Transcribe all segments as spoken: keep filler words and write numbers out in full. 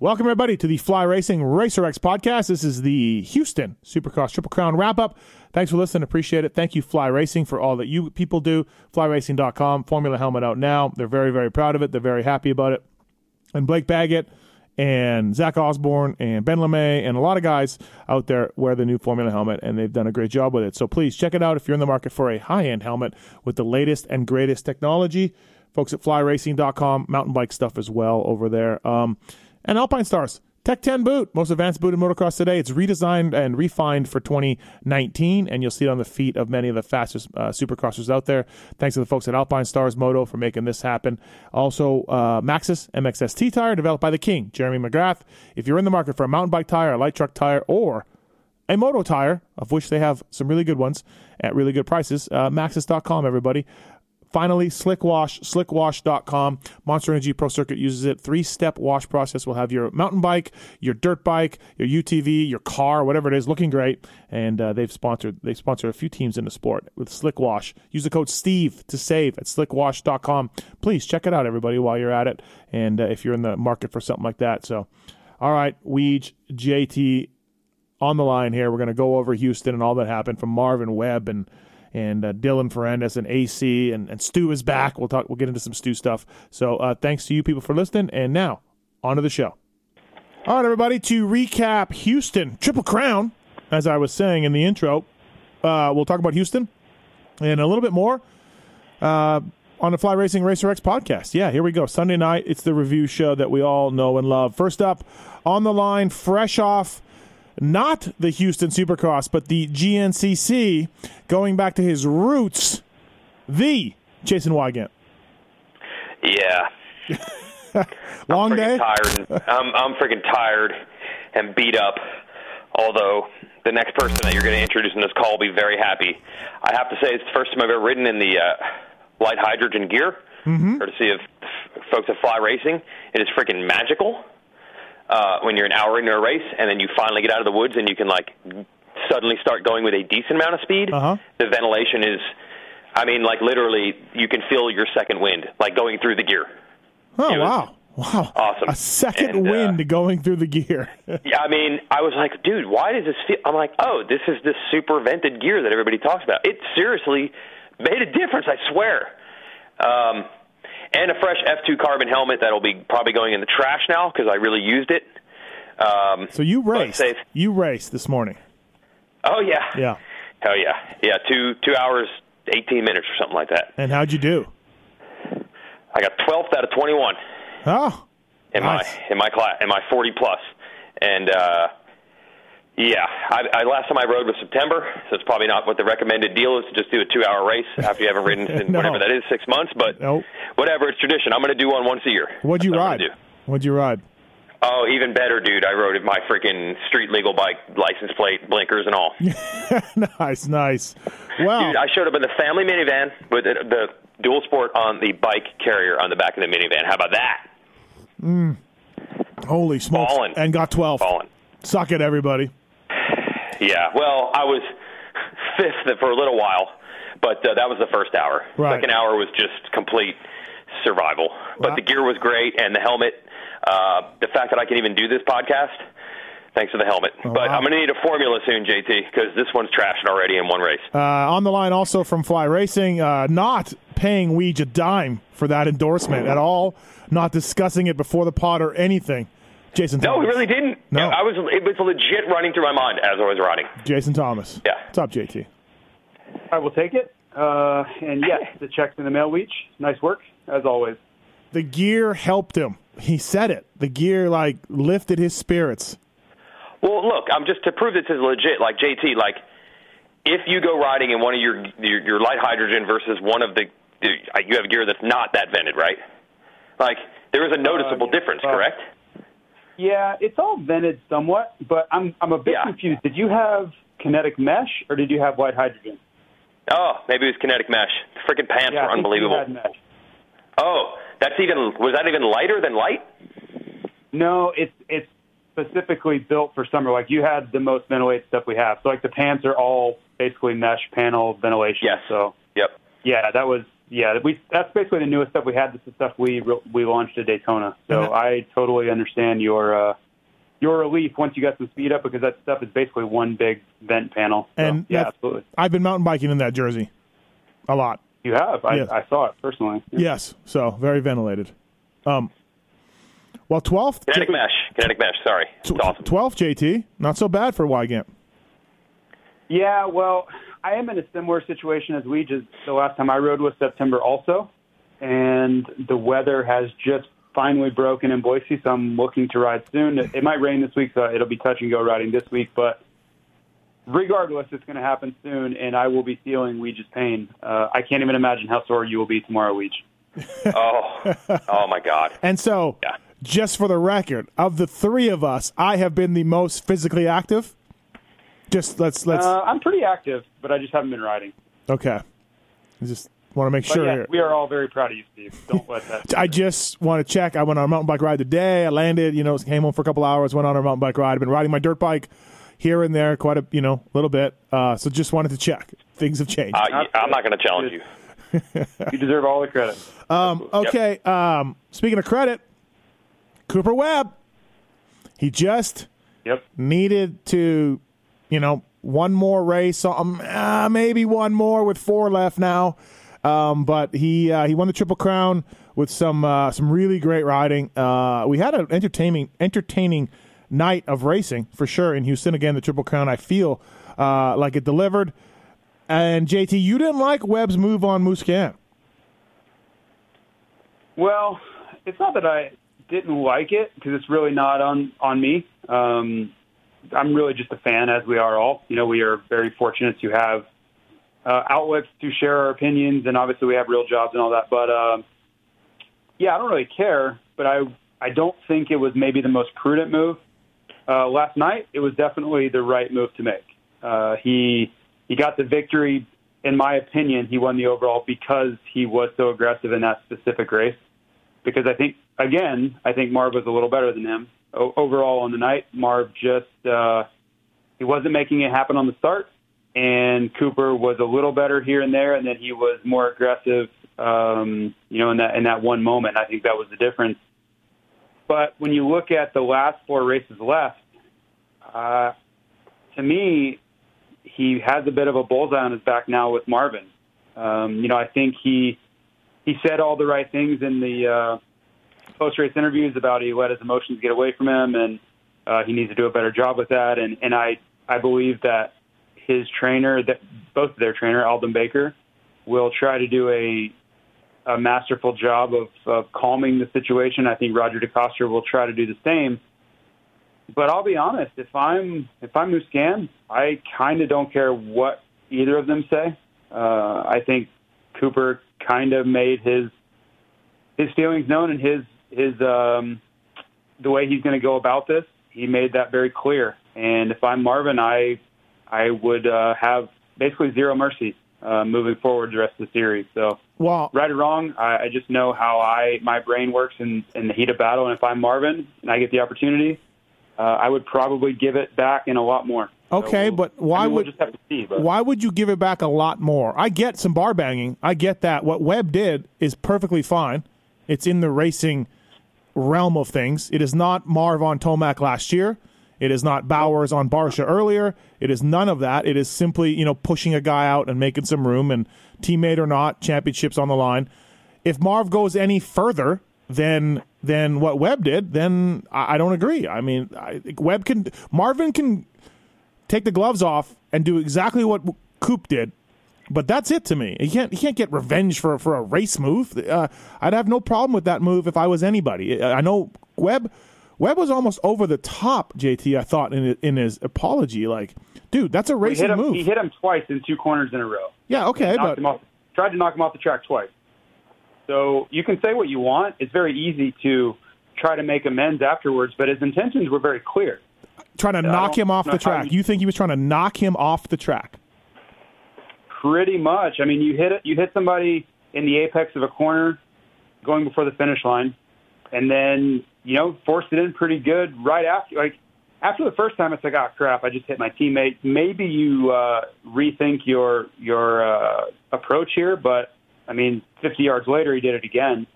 Welcome, everybody, to the Fly Racing RacerX Podcast. This is the Houston Supercross Triple Crown wrap-up. Thanks for listening. Appreciate it. Thank you, Fly Racing, for all that you people do. fly racing dot com, Formula Helmet out now. They're very, very proud of it. They're very happy about it. And Blake Baggett and Zach Osborne and Ben LeMay and a lot of guys out there wear the new Formula Helmet, and they've done a great job with it. So please check it out if you're in the market for a high-end helmet with the latest and greatest technology. Folks at fly racing dot com, mountain bike stuff as well over there. Um, and Alpine Stars. Tech ten boot, most advanced boot in motocross today. It's redesigned and refined for twenty nineteen, and you'll see it on the feet of many of the fastest uh, supercrossers out there. Thanks to the folks at Alpine Stars Moto for making this happen. Also, uh, Maxxis M X S T tire, developed by the king, Jeremy McGrath. If you're in the market for a mountain bike tire, a light truck tire, or a moto tire, of which they have some really good ones at really good prices, uh, maxxis dot com, everybody. Finally, SlickWash, slick wash dot com. Monster Energy Pro Circuit uses it. Three-step wash process. We'll have your mountain bike, your dirt bike, your U T V, your car, whatever it is, looking great. And uh, they've sponsored they sponsor a few teams in the sport with SlickWash. Use the code Steve to save at slick wash dot com. Please check it out, everybody, while you're at it, and uh, if you're in the market for something like that. So, all right, Weege, J T on the line here. We're going to go over Houston and all that happened from Marvin Webb and and uh, Dylan Ferrandis and A C, and, and Stu is back. We'll talk. We'll get into some Stu stuff. So uh, thanks to you people for listening, and now, on to the show. All right, everybody, to recap Houston Triple Crown, as I was saying in the intro, uh, we'll talk about Houston and a little bit more uh, on the Fly Racing RacerX podcast. Yeah, here we go. Sunday night, it's the review show that we all know and love. First up, on the line, fresh off not the Houston Supercross, but the G N C C, going back to his roots, the Jason Weigandt. Yeah. Long I'm day? Tired. I'm, I'm freaking tired and beat up, although the next person that you're going to introduce in this call will be very happy. I have to say it's the first time I've ever ridden in the uh, light hydrogen gear, mm-hmm. courtesy of folks at Fly Racing. It is freaking magical. Uh, when you're an hour into a race and then you finally get out of the woods and you can, like, suddenly start going with a decent amount of speed, uh-huh. the ventilation is, I mean, like, literally, you can feel your second wind, like, going through the gear. Oh, wow. Wow. Awesome. A second and, wind uh, going through the gear. Yeah, I mean, I was like, dude, why does this feel? I'm like, oh, this is this super vented gear that everybody talks about. It seriously made a difference, I swear. Um And a fresh F two carbon helmet that'll be probably going in the trash now because I really used it. Um, so you raced. You raced this morning. Oh, yeah. Yeah. Hell, yeah. Yeah, two two hours, eighteen minutes or something like that. And how'd you do? I got twelfth out of twenty-one. Oh, in nice. my in my class, in my forty plus. And, uh, yeah, I, I last time I rode was September, so it's probably not what the recommended deal is to just do a two-hour race after you haven't ridden in no. whatever that is, six months. But nope. whatever, it's tradition. I'm going to do one once a year. What'd you That's ride? What What'd you ride? Oh, even better, dude. I rode my freaking street-legal bike, license plate, blinkers, and all. Nice, nice. Wow. Dude, I showed up in the family minivan with the, the dual sport on the bike carrier on the back of the minivan. How about that? Mm. Holy smokes. Fallen. And got twelve. Fallen. Suck it, everybody. Yeah, well, I was fifth for a little while, but uh, that was the first hour. Right. Second hour was just complete survival. But wow. The gear was great, and the helmet, uh, the fact that I can even do this podcast Thanks for the helmet. Oh, but wow. I'm going to need a formula soon, J T, because this one's trashing already in one race. Uh, on the line also from Fly Racing, uh, not paying Weege a dime for that endorsement at all, not discussing it before the pod or anything. Jason Thomas. No, we really didn't. No. I was, it was legit running through my mind as I was riding. Jason Thomas. Yeah. What's up, J T? I will take it. Uh, and, yes, the check's in the mail, Weege. Nice work, as always. The gear helped him. He said it. The gear, like, lifted his spirits. Well, look, I'm just to prove this is legit, like, J T, like, if you go riding in one of your your, your light hydrogen versus one of the, you have gear that's not that vented, right? Like, there is a noticeable uh, yeah, difference, uh, correct? Yeah, it's all vented somewhat, but I'm I'm a bit yeah. confused. Did you have kinetic mesh or did you have white hydrogen? Oh, maybe it was kinetic mesh. The freaking pants yeah, were unbelievable. I think you had mesh. Oh, that's even was that even lighter than light? No, it's it's specifically built for summer. Like you had the most ventilated stuff we have. So like the pants are all basically mesh panel ventilation. Yes. So yep. Yeah, that was yeah. We that's basically the newest stuff we had. This is stuff we we launched at Daytona. So mm-hmm. I totally understand your. Uh, Your relief once you got some speed up because that stuff is basically one big vent panel. So, and yeah, absolutely. I've been mountain biking in that jersey a lot. You have? I, yes. I saw it personally. Yeah. Yes. So very ventilated. Um, well, twelfth. Kinetic J- mesh. Kinetic mesh. Sorry. It's awesome. twelfth, J T. Not so bad for Weigandt. Yeah, well, I am in a similar situation as we just the last time I rode was September also. And the weather has just finally broken in Boise, so I'm looking to ride soon. It might rain this week, so it'll be touch and go riding this week, but regardless, it's going to happen soon, and I will be feeling Weege's pain. Uh, I can't even imagine how sore you will be tomorrow, Weege. oh, oh my God. And so, yeah. Just for the record, of the three of us, I have been the most physically active. Just let's, let's. Uh, I'm pretty active, but I just haven't been riding. Okay. I just want to make but sure. Yeah, we are all very proud of you, Steve. Don't let that. I just want to check. I went on a mountain bike ride today. I landed, you know, came home for a couple hours, went on a mountain bike ride. I've been riding my dirt bike here and there quite a, you know, little bit. Uh, so just wanted to check. Things have changed. Uh, I'm not going to challenge you. You deserve all the credit. Um, okay. Yep. Um, speaking of credit, Cooper Webb. He just yep. needed to, you know, one more race. Um, uh, maybe one more with four left now. Um, but he uh, he won the Triple Crown with some uh, some really great riding. Uh, we had an entertaining entertaining night of racing for sure in Houston. Again, the Triple Crown, I feel uh, like it delivered. And J T, you didn't like Webb's move on Musquin. Well, it's not that I didn't like it because it's really not on on me. Um, I'm really just a fan, as we are all. You know, we are very fortunate to have. Uh, outlets to share our opinions, and obviously we have real jobs and all that. But, uh, yeah, I don't really care, but I I don't think it was maybe the most prudent move. Uh, last night, it was definitely the right move to make. Uh, he he got the victory, in my opinion, he won the overall because he was so aggressive in that specific race. Because I think, again, I think Marv was a little better than him. O- overall on the night, Marv just, uh, he wasn't making it happen on the start. And Cooper was a little better here and there, and then he was more aggressive, um, you know, in that in that one moment. I think that was the difference. But when you look at the last four races left, uh, to me, he has a bit of a bullseye on his back now with Marvin. Um, you know, I think he he said all the right things in the uh, post-race interviews about he let his emotions get away from him, and uh, he needs to do a better job with that. And, and I, I believe that his trainer, that both their trainer, Alden Baker, will try to do a a masterful job of, of calming the situation. I think Roger DeCoster will try to do the same. But I'll be honest, if I'm if I'm Musquin, I kind of don't care what either of them say. Uh, I think Cooper kind of made his his feelings known and his his um, the way he's going to go about this. He made that very clear. And if I'm Marvin, I I would uh, have basically zero mercy uh, moving forward the rest of the series. So, wow. Right or wrong, I, I just know how I my brain works in, in the heat of battle. And if I'm Marvin and I get the opportunity, uh, I would probably give it back and a lot more. Okay, so we'll, but why I mean, would we'll just have to see, but. Why would you give it back a lot more? I get some bar banging. I get that. What Webb did is perfectly fine. It's in the racing realm of things. It is not Marv on Tomac last year. It is not Bowers on Barcia earlier. It is none of that. It is simply, you know, pushing a guy out and making some room, and teammate or not, championships on the line. If Marv goes any further than than what Webb did, then I, I don't agree. I mean, I, Webb can Marvin can take the gloves off and do exactly what Coop did. But that's it to me. You can't you can't get revenge for, for a race move. Uh, I'd have no problem with that move if I was anybody. I know Webb Webb was almost over the top, J T, I thought, in in his apology. Like, dude, that's a racing him, move. He hit him twice in two corners in a row. Yeah, okay. But him off, tried to knock him off the track twice. So you can say what you want. It's very easy to try to make amends afterwards, but his intentions were very clear. Trying to knock him off the track. You think he was trying to knock him off the track? Pretty much. I mean, you hit it, you hit somebody in the apex of a corner going before the finish line, and then, you know, forced it in pretty good right after. Like, after the first time, it's like, oh, crap, I just hit my teammate. Maybe you uh, rethink your your uh, approach here, but, I mean, fifty yards later, he did it again.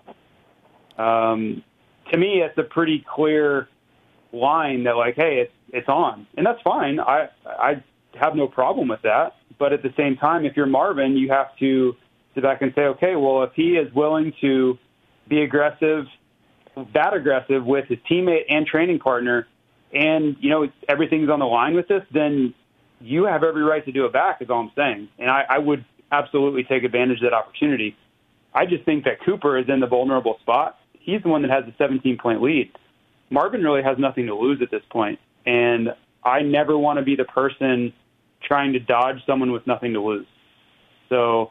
Um, to me, it's a pretty clear line that, like, hey, it's it's on. And that's fine. I I have no problem with that. But at the same time, if you're Marvin, you have to sit back and say, okay, well, if he is willing to be aggressive, that aggressive with his teammate and training partner, and, you know, everything's on the line with this, then you have every right to do it back, is all I'm saying. And I, I would absolutely take advantage of that opportunity. I just think that Cooper is in the vulnerable spot. He's the one that has the seventeen-point lead. Marvin really has nothing to lose at this point. And I never want to be the person trying to dodge someone with nothing to lose. So,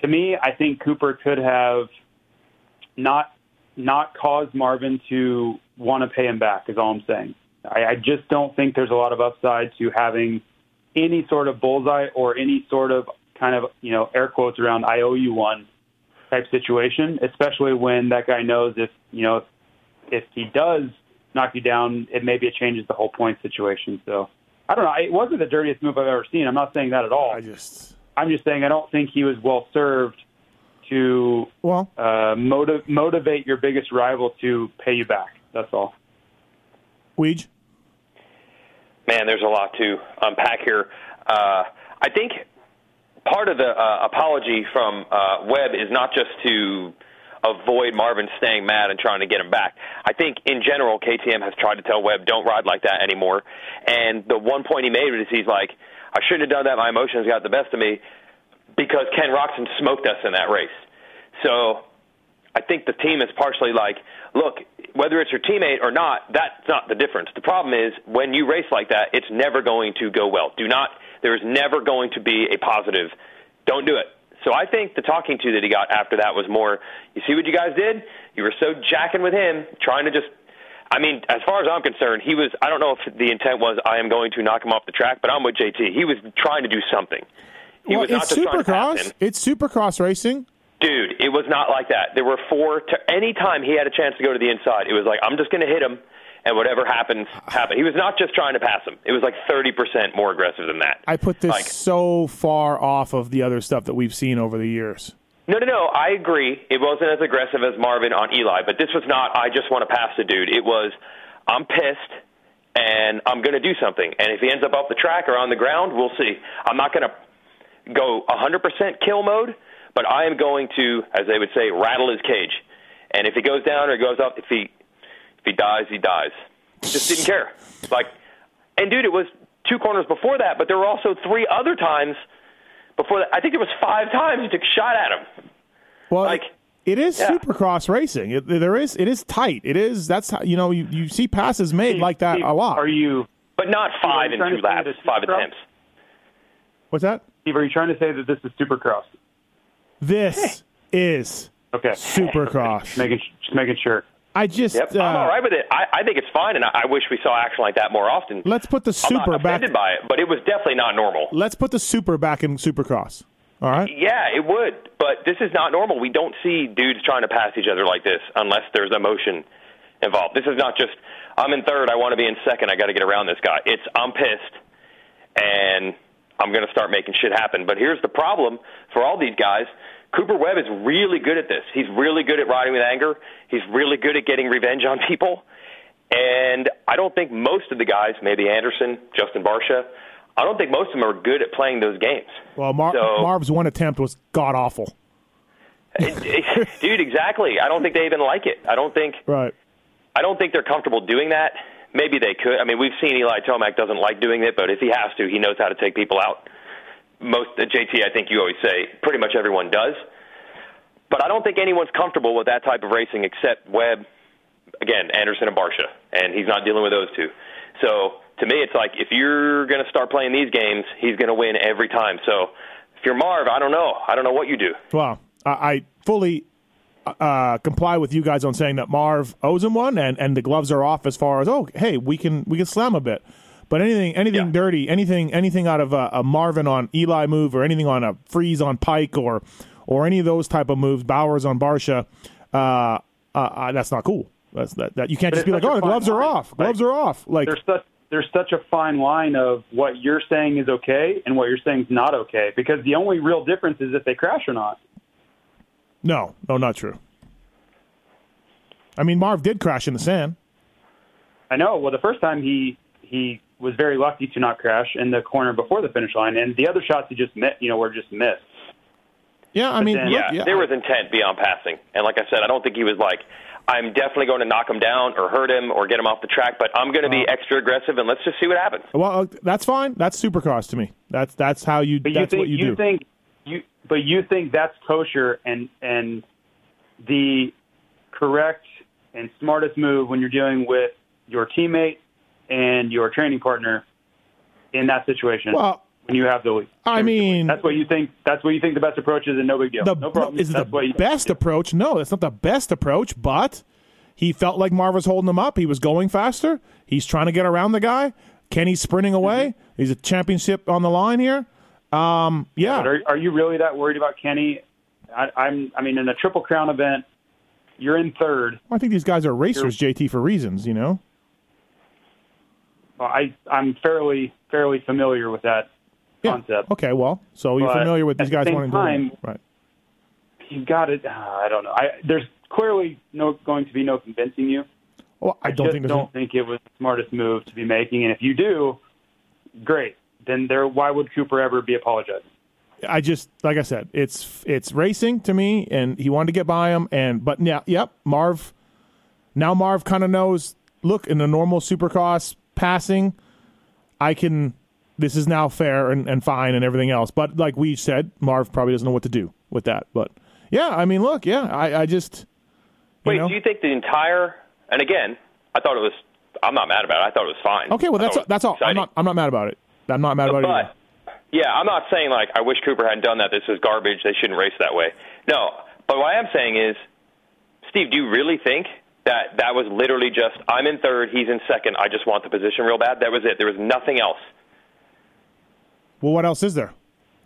to me, I think Cooper could have not not caused Marvin to want to pay him back, is all I'm saying. I, I just don't think there's a lot of upside to having any sort of bullseye or any sort of kind of, you know, air quotes around I owe you one type situation, especially when that guy knows if, you know, if, if he does knock you down, it maybe it changes the whole point situation. So, I don't know. It wasn't the dirtiest move I've ever seen. I'm not saying that at all. I just, I'm just saying I don't think he was well served to well, uh, motiv- motivate your biggest rival to pay you back. That's all. Weege? Man, there's a lot to unpack here. Uh, I think part of the uh, apology from uh, Webb is not just to avoid Marvin staying mad and trying to get him back. I think, in general, K T M has tried to tell Webb, don't ride like that anymore. And the one point he made was he's like, I shouldn't have done that. My emotions got the best of me because Ken Roczen smoked us in that race. So I think the team is partially like, look, whether it's your teammate or not, that's not the difference. The problem is when you race like that, it's never going to go well. Do not, there is never going to be a positive. Don't do it. So I think the talking to that he got after that was more, you see what you guys did? You were so jacking with him, trying to just, I mean, as far as I'm concerned, he was, I don't know if the intent was, I am going to knock him off the track, but I'm with J T. He was trying to do something. He well, was not it's just Supercross. Trying to pass him. It's Supercross racing. Dude, it was not like that. There were four, to, any time he had a chance to go to the inside, it was like, I'm just going to hit him. And whatever happens, happen. He was not just trying to pass him. It was like thirty percent more aggressive than that. I put this like, so far off of the other stuff that we've seen over the years. No, no, no. I agree. It wasn't as aggressive as Marvin on Eli, but this was not, I just want to pass the dude. It was, I'm pissed, and I'm going to do something. And if he ends up off the track or on the ground, we'll see. I'm not going to go one hundred percent kill mode, but I am going to, as they would say, rattle his cage. And if he goes down or goes up, if he... If he dies, he dies. Just didn't care. Like, and, dude, it was two corners before that, but there were also three other times before that. I think it was five times he took a shot at him. Well, like, it is yeah. Supercross racing. It, there is, it is tight. It is. That's how, you know, you, you see passes made Steve, like that Steve, a lot. Are you? But not five in two laps, five attempts. What's that? Steve, are you trying to say that this is Supercross? This hey. is okay. Supercross. Just making, just making sure. I just yep, uh, I'm all right with it. I, I think it's fine, and I, I wish we saw action like that more often. Let's put the super I'm not offended back by it, but it was definitely not normal. Let's put the super back in Supercross. All right. Yeah, it would, but this is not normal. We don't see dudes trying to pass each other like this unless there's emotion involved. This is not just I'm in third, I want to be in second, I got to get around this guy. It's I'm pissed, and I'm going to start making shit happen. But here's the problem for all these guys. Cooper Webb is really good at this. He's really good at riding with anger. He's really good at getting revenge on people. And I don't think most of the guys, maybe Anderson, Justin Barcia, I don't think most of them are good at playing those games. Well, Mar- so, Marv's one attempt was god-awful. Dude, exactly. I don't think they even like it. I don't think right. I don't think they're comfortable doing that. Maybe they could. I mean, we've seen Eli Tomac doesn't like doing it, but if he has to, he knows how to take people out. Most uh, J T, I think you always say, pretty much everyone does. But I don't think anyone's comfortable with that type of racing except Webb, again, Anderson and Barcia, and he's not dealing with those two. So to me, it's like if you're going to start playing these games, he's going to win every time. So if you're Marv, I don't know. I don't know what you do. Wow. I fully uh, comply with you guys on saying that Marv owes him one, and, and the gloves are off as far as, oh, hey, we can we can slam a bit. But anything anything yeah. dirty, anything anything out of a, a Marvin on Eli move or anything on a freeze on Pike or or any of those type of moves, Bowers on Barcia, uh, uh, uh, that's not cool. That's that, that you can't but just be like, oh, the gloves line. are off. Gloves like, are off. Like there's such there's such a fine line of what you're saying is okay and what you're saying is not okay, because the only real difference is if they crash or not. No, no, not true. I mean, Marv did crash in the sand. I know. Well, the first time he he was very lucky to not crash in the corner before the finish line, and the other shots he just missed, you know, were just missed. Yeah, I but mean, then, yeah, yeah, there was intent beyond passing, and like I said, I don't think he was like, I'm definitely going to knock him down or hurt him or get him off the track, but I'm going to be uh, extra aggressive and let's just see what happens. Well, that's fine. That's Supercross to me. That's that's how you. But that's you think, what you, you do. Think you, but you think that's kosher and and the correct and smartest move when you're dealing with your teammate and your training partner in that situation. Well, when you have the lead. I mean, that's what you think. That's what you think the best approach is, and no big deal. The, no problem. Is that's the best approach? No, that's not the best approach. But he felt like Marv was holding him up. He was going faster. He's trying to get around the guy. Kenny's sprinting away. Mm-hmm. He's a championship on the line here. Um, yeah. yeah but are, are you really that worried about Kenny? I, I'm. I mean, in a Triple Crown event, you're in third. Well, I think these guys are racers, you're, J T, for reasons. You know. Well, I I'm fairly fairly familiar with that. Yeah. Concept. Okay, well, so you're but familiar with these guys the wanting time, to win. Right. You've got it. Uh, I don't know. I, there's clearly no going to be no convincing you. Well, I, I don't, just think, don't think it was the smartest move to be making, and if you do, great. Then there, why would Cooper ever be apologizing? I just, like I said, it's it's racing to me, and he wanted to get by him, and but yeah, yep, Marv, now Marv kind of knows, look, in the normal Supercross passing, I can... This is now fair and, and fine and everything else. But like we said, Marv probably doesn't know what to do with that. But, yeah, I mean, look, yeah, I, I just, you Wait, know. do you think the entire – and, again, I thought it was – I'm not mad about it. I thought it was fine. Okay, well, that's all, that's all. I'm not, I'm not mad about it. I'm not mad about but, it either. Yeah, I'm not saying, like, I wish Cooper hadn't done that. This is garbage. They shouldn't race that way. No, but what I am saying is, Steve, do you really think – That that was literally just, I'm in third, he's in second, I just want the position real bad? That was it. There was nothing else. Well, what else is there?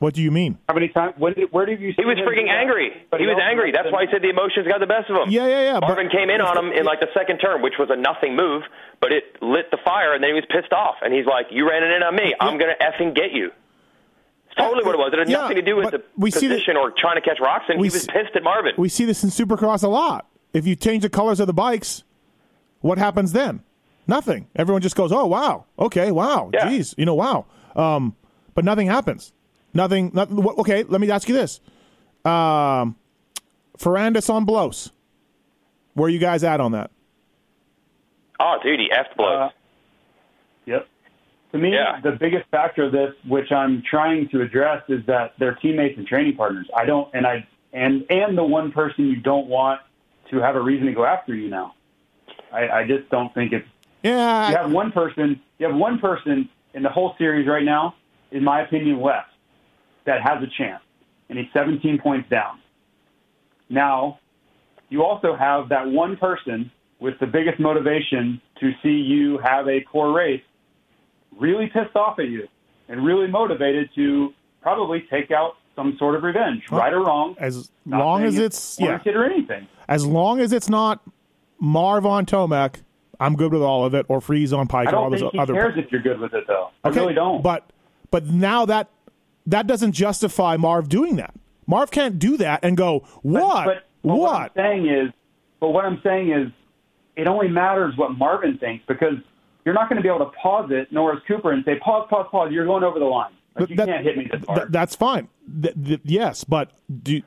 What do you mean? How many times? Where did, where did you see He was freaking angry. He was angry. That's why he said the emotions got the best of him. Yeah, yeah, yeah. Marvin came in on him in like the second turn, which was a nothing move, but it lit the fire, and then he was pissed off. And he's like, you ran it in on me. I'm going to effing get you. Totally what it was. It had yeah, nothing to do with the position or trying to catch Roczen. He was pissed at Marvin. We see this in Supercross a lot. If you change the colors of the bikes, what happens then? Nothing. Everyone just goes, oh, wow. Okay, wow. Yeah. Geez. You know, wow. Um, but nothing happens. Nothing. Not, okay, let me ask you this. Um, Ferrandis on Bloss. Where are you guys at on that? Oh, dude, he F'd Bloss. Uh, yep. To me, yeah. the biggest factor of this, which I'm trying to address, is that they're teammates and training partners. I don't, and I, and, and the one person you don't want to have a reason to go after you now. I, I just don't think it's... Yeah. You have one person, you have one person in the whole series right now, in my opinion, left, that has a chance, and he's seventeen points down. Now, you also have that one person with the biggest motivation to see you have a poor race really pissed off at you and really motivated to probably take out some sort of revenge, well, right or wrong. As long as it's... Yeah. Or anything. As long as it's not Marv on Tomac, I'm good with all of it, or Freeze on Pike. I don't or all think those he other cares p- if you're good with it, though. I okay, really don't. But but now that that doesn't justify Marv doing that. Marv can't do that and go, what? But, but, but what? What I'm saying is, but what I'm saying is, it only matters what Marvin thinks, because you're not going to be able to pause it, nor is Cooper, and say, pause, pause, pause, you're going over the line. Like, you that, can't hit me this hard. Th- that's fine. Th- th- yes, but do,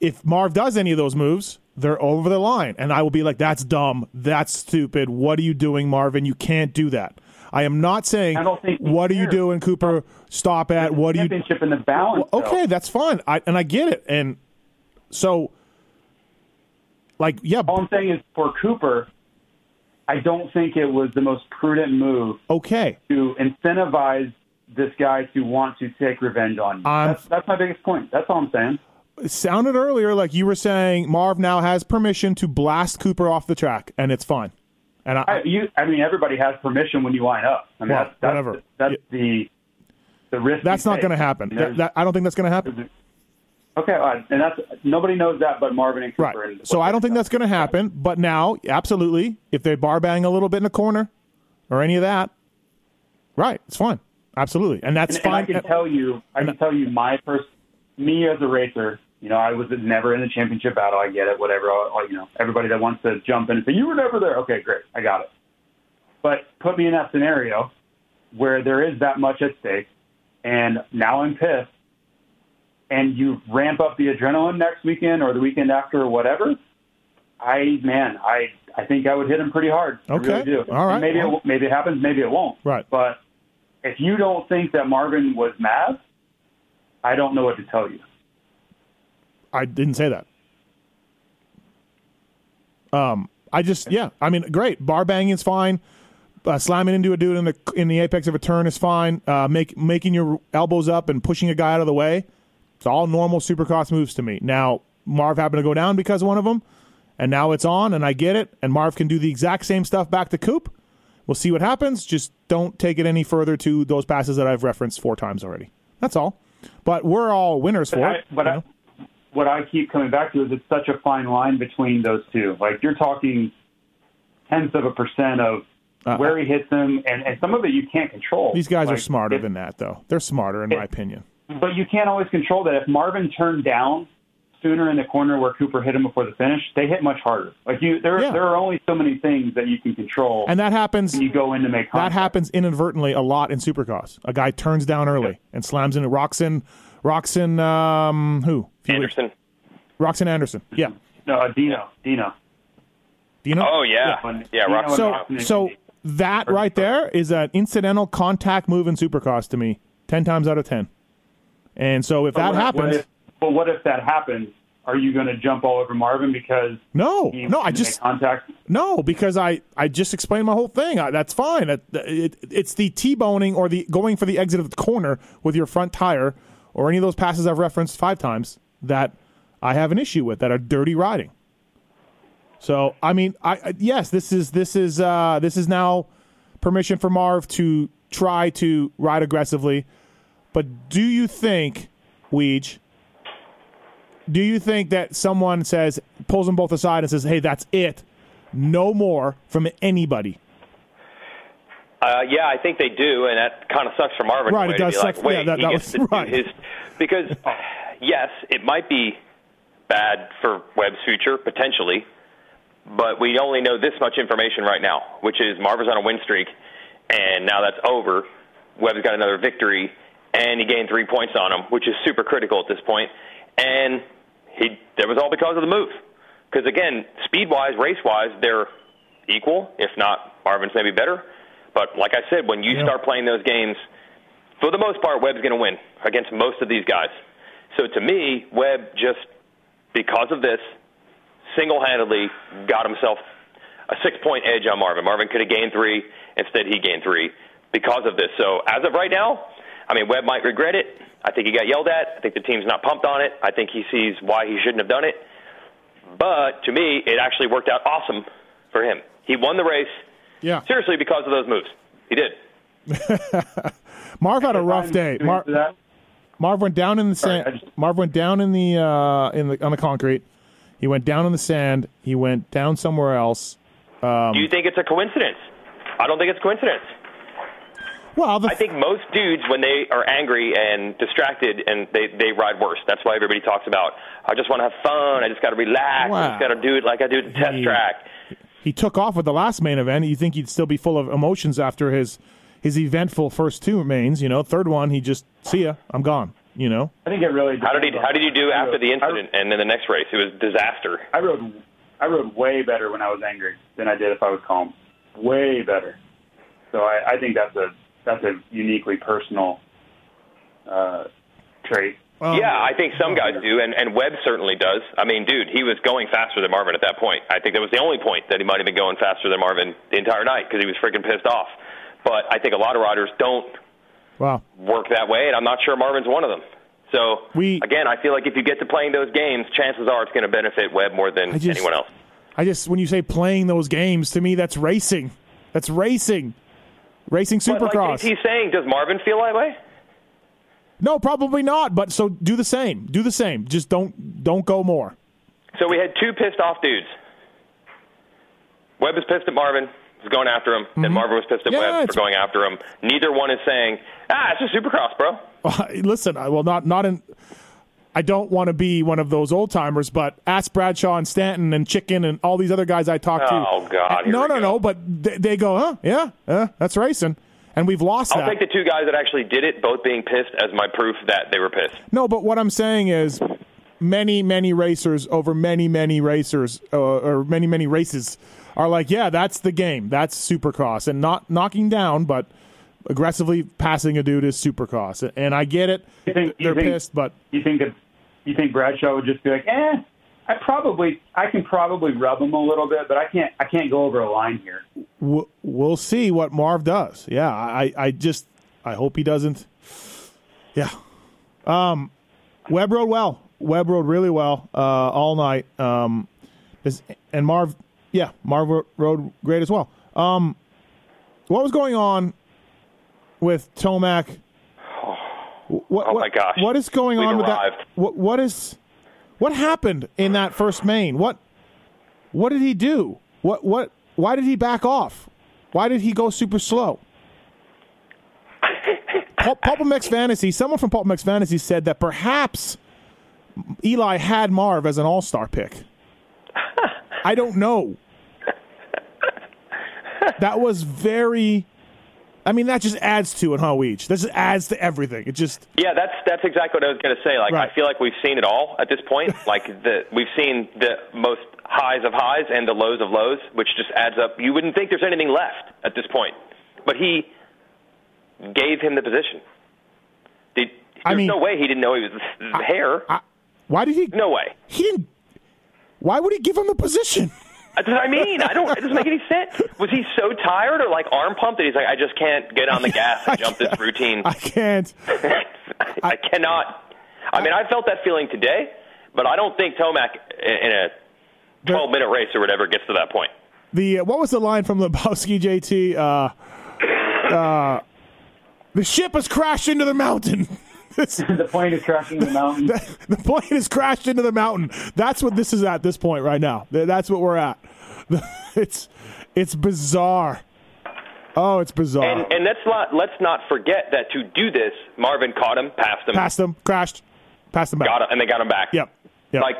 if Marv does any of those moves, they're over the line, and I will be like, that's dumb, that's stupid, what are you doing, Marvin? You can't do that. I am not saying, what are you doing, Cooper? Stop at, what do you... Championship in the balance. Okay, that's fine, I, and I get it. And so, like, yeah. All I'm saying is, for Cooper, I don't think it was the most prudent move okay. to incentivize this guy to want to take revenge on you. That's, that's my biggest point. That's all I'm saying. It sounded earlier like you were saying Marv now has permission to blast Cooper off the track, and it's fine. And I, I, you, I mean, everybody has permission when you line up. I mean, well, that's, that's, whatever. That's the the risk. That's not going to happen. That, that, I don't think that's going to happen. Okay, right. And that's nobody knows that but Marvin and Cooper. Right. And so I don't think that's going to happen. But now, absolutely, if they bar bang a little bit in the corner or any of that, right? It's fine. Absolutely, and that's and, fine. And I can tell you, I can and, tell you, my person, me as a racer. You know, I was never in the championship battle. I get it, whatever. Or, you know, everybody that wants to jump in and say, you were never there. Okay, great. I got it. But put me in that scenario where there is that much at stake, and now I'm pissed, and you ramp up the adrenaline next weekend or the weekend after or whatever, I, man, I I think I would hit him pretty hard. Okay. I really do. All right. And maybe, well. it, maybe it happens, maybe it won't. Right. But if you don't think that Marvin was mad, I don't know what to tell you. I didn't say that. Um, I just, yeah. I mean, great. Bar banging is fine. Uh, slamming into a dude in the in the apex of a turn is fine. Uh, make making your elbows up and pushing a guy out of the way. It's all normal Supercross moves to me. Now, Marv happened to go down because of one of them, and now it's on, and I get it. And Marv can do the exact same stuff back to Coop. We'll see what happens. Just don't take it any further to those passes that I've referenced four times already. That's all. But we're all winners for it. But I... What I keep coming back to is it's such a fine line between those two. Like, you're talking tenths of a percent of uh, where he hits them, and, and some of it you can't control. These guys like, are smarter it, than that, though. They're smarter, in it, my opinion. But you can't always control that. If Marvin turned down sooner in the corner where Cooper hit him before the finish, they hit much harder. Like you, there, yeah. there are only so many things that you can control. And that happens. When you go in to make contact. That happens inadvertently a lot in Supercross. A guy turns down early yeah. and slams into Roxanne. Roxanne, um, who? Anderson. Roxanne Anderson, yeah. No, uh, Dino. Dino. Dino? Oh, yeah. Yeah, yeah Roxanne. So, Roxanne so that right there is an incidental contact move in Supercross to me, ten times out of ten. And so if but that what, happens. What if, but what if that happens? Are you going to jump all over Marvin because. No, no, I just. Contact? No, because I, I just explained my whole thing. I, that's fine. It, it, it's the T-boning or the going for the exit of the corner with your front tire. Or any of those passes I've referenced five times that I have an issue with that are dirty riding. So I mean, I, I yes, this is this is uh, this is now permission for Marv to try to ride aggressively. But do you think, Weege? Do you think that someone says pulls them both aside and says, "Hey, that's it, no more from anybody"? Uh, yeah, I think they do, and that kind of sucks for Marvin. Right, it does suck. Like, Wait, yeah, that, that was right. His, because, yes, it might be bad for Webb's future, potentially, but we only know this much information right now, which is Marvin's on a win streak, and now that's over. Webb's got another victory, and he gained three points on him, which is super critical at this point. And he that was all because of the move. Because, again, speed-wise, race-wise, they're equal, if not Marvin's maybe better. But like I said, when you yeah. start playing those games, for the most part, Webb's going to win against most of these guys. So to me, Webb just, because of this, single-handedly got himself a six-point edge on Marvin. Marvin could have gained three. Instead, he gained three because of this. So as of right now, I mean, Webb might regret it. I think he got yelled at. I think the team's not pumped on it. I think he sees why he shouldn't have done it. But to me, it actually worked out awesome for him. He won the race. Yeah. Seriously, because of those moves. He did. Marv had a rough day. Marv, Marv went down in the sand. Marv went down in the uh, in the on the concrete. He went down in the sand. He went down somewhere else. Um, Do you think it's a coincidence? I don't think it's a coincidence. Well, the f- I think most dudes, when they are angry and distracted, and they, they ride worse. That's why everybody talks about, I just want to have fun. I just got to relax. Wow. I just got to do it like I do at the test he, track. He took off with the last main event. You think he'd still be full of emotions after his his eventful first two mains. You know, third one, he just, see ya, I'm gone. You know, I think it really. How did he, how did you do after the incident and then the next race? It was disaster. I rode, I rode way better when I was angry than I did if I was calm. Way better. So I, I think that's a that's a uniquely personal uh, trait. Um, yeah, I think some guys do, and, and Webb certainly does. I mean, dude, he was going faster than Marvin at that point. I think that was the only point that he might have been going faster than Marvin the entire night because he was freaking pissed off. But I think a lot of riders don't. Wow. Work that way, and I'm not sure Marvin's one of them. So, we, again, I feel like if you get to playing those games, chances are it's going to benefit Webb more than just, anyone else. I just, when you say playing those games, to me, that's racing. That's racing. Racing Supercross. Like he's saying, does Marvin feel that way? No, probably not, but so do the same. Do the same. Just don't don't go more. So we had two pissed-off dudes. Webb is pissed at Marvin. Was going after him, mm-hmm. and Marvin was pissed at yeah, Webb for going after him. Neither one is saying, ah, it's just Supercross, bro. Uh, listen, I will not, not in, I don't want to be one of those old timers, but ask Bradshaw and Stanton and Chicken and all these other guys I talk to. Oh, God. And, no, no, go. no, but they, they go, huh? Yeah, uh, that's racing. And we've lost I'll that. I'll take the two guys that actually did it, both being pissed, as my proof that they were pissed. No, but what I'm saying is many, many racers over many, many racers, uh, or many, many races. Are like, yeah, that's the game. That's Supercross. And not knocking down, but aggressively passing a dude is Supercross. And I get it. You think, They're you think, pissed, but... You think that, you think Bradshaw would just be like, eh, I probably, I can probably rub him a little bit, but I can't I can't go over a line here. We'll, we'll see what Marv does. Yeah, I, I just... I hope he doesn't. Yeah. Um, Webb rode well. Webb rode really well uh, all night. Um, this, and Marv... Yeah, Marv rode great as well. Um, what was going on with Tomac? What, what, oh my gosh! What is going We've on arrived. with that? What, what is? What happened in that first main? What? What did he do? What? What? Why did he back off? Why did he go super slow? Pul- PulpMX Fantasy. Someone from PulpMX Fantasy said that perhaps Eli had Marv as an all-star pick. I don't know. That was very. I mean, that just adds to it, huh? Weech. This adds to everything. It just. Yeah, that's that's exactly what I was going to say. Like, right. I feel like we've seen it all at this point. Like the we've seen the most highs of highs and the lows of lows, which just adds up. You wouldn't think there's anything left at this point, but he gave him the position. Did, there's I mean, no way he didn't know he was the hair. I, I, why did he? No way. He didn't. Why would he give him the position? That's what I mean. I don't. It doesn't make any sense. Was he so tired or like arm pumped that he's like, I just can't get on the gas and jump this routine. I can't. I, I cannot. I, I mean, I felt that feeling today, but I don't think Tomac in a twelve-minute race or whatever gets to that point. The uh, what was the line from Lebowski, J T? Uh, uh, the ship has crashed into the mountain. The plane is crashing into the mountain. The, the plane is crashed into the mountain. That's what this is at this point right now. That's what we're at. It's it's bizarre. Oh, it's bizarre. And, and let's not let's not forget that to do this, Marvin caught him, passed him, passed him, crashed, passed him back, got him, and they got him back. Yep. Yep. Like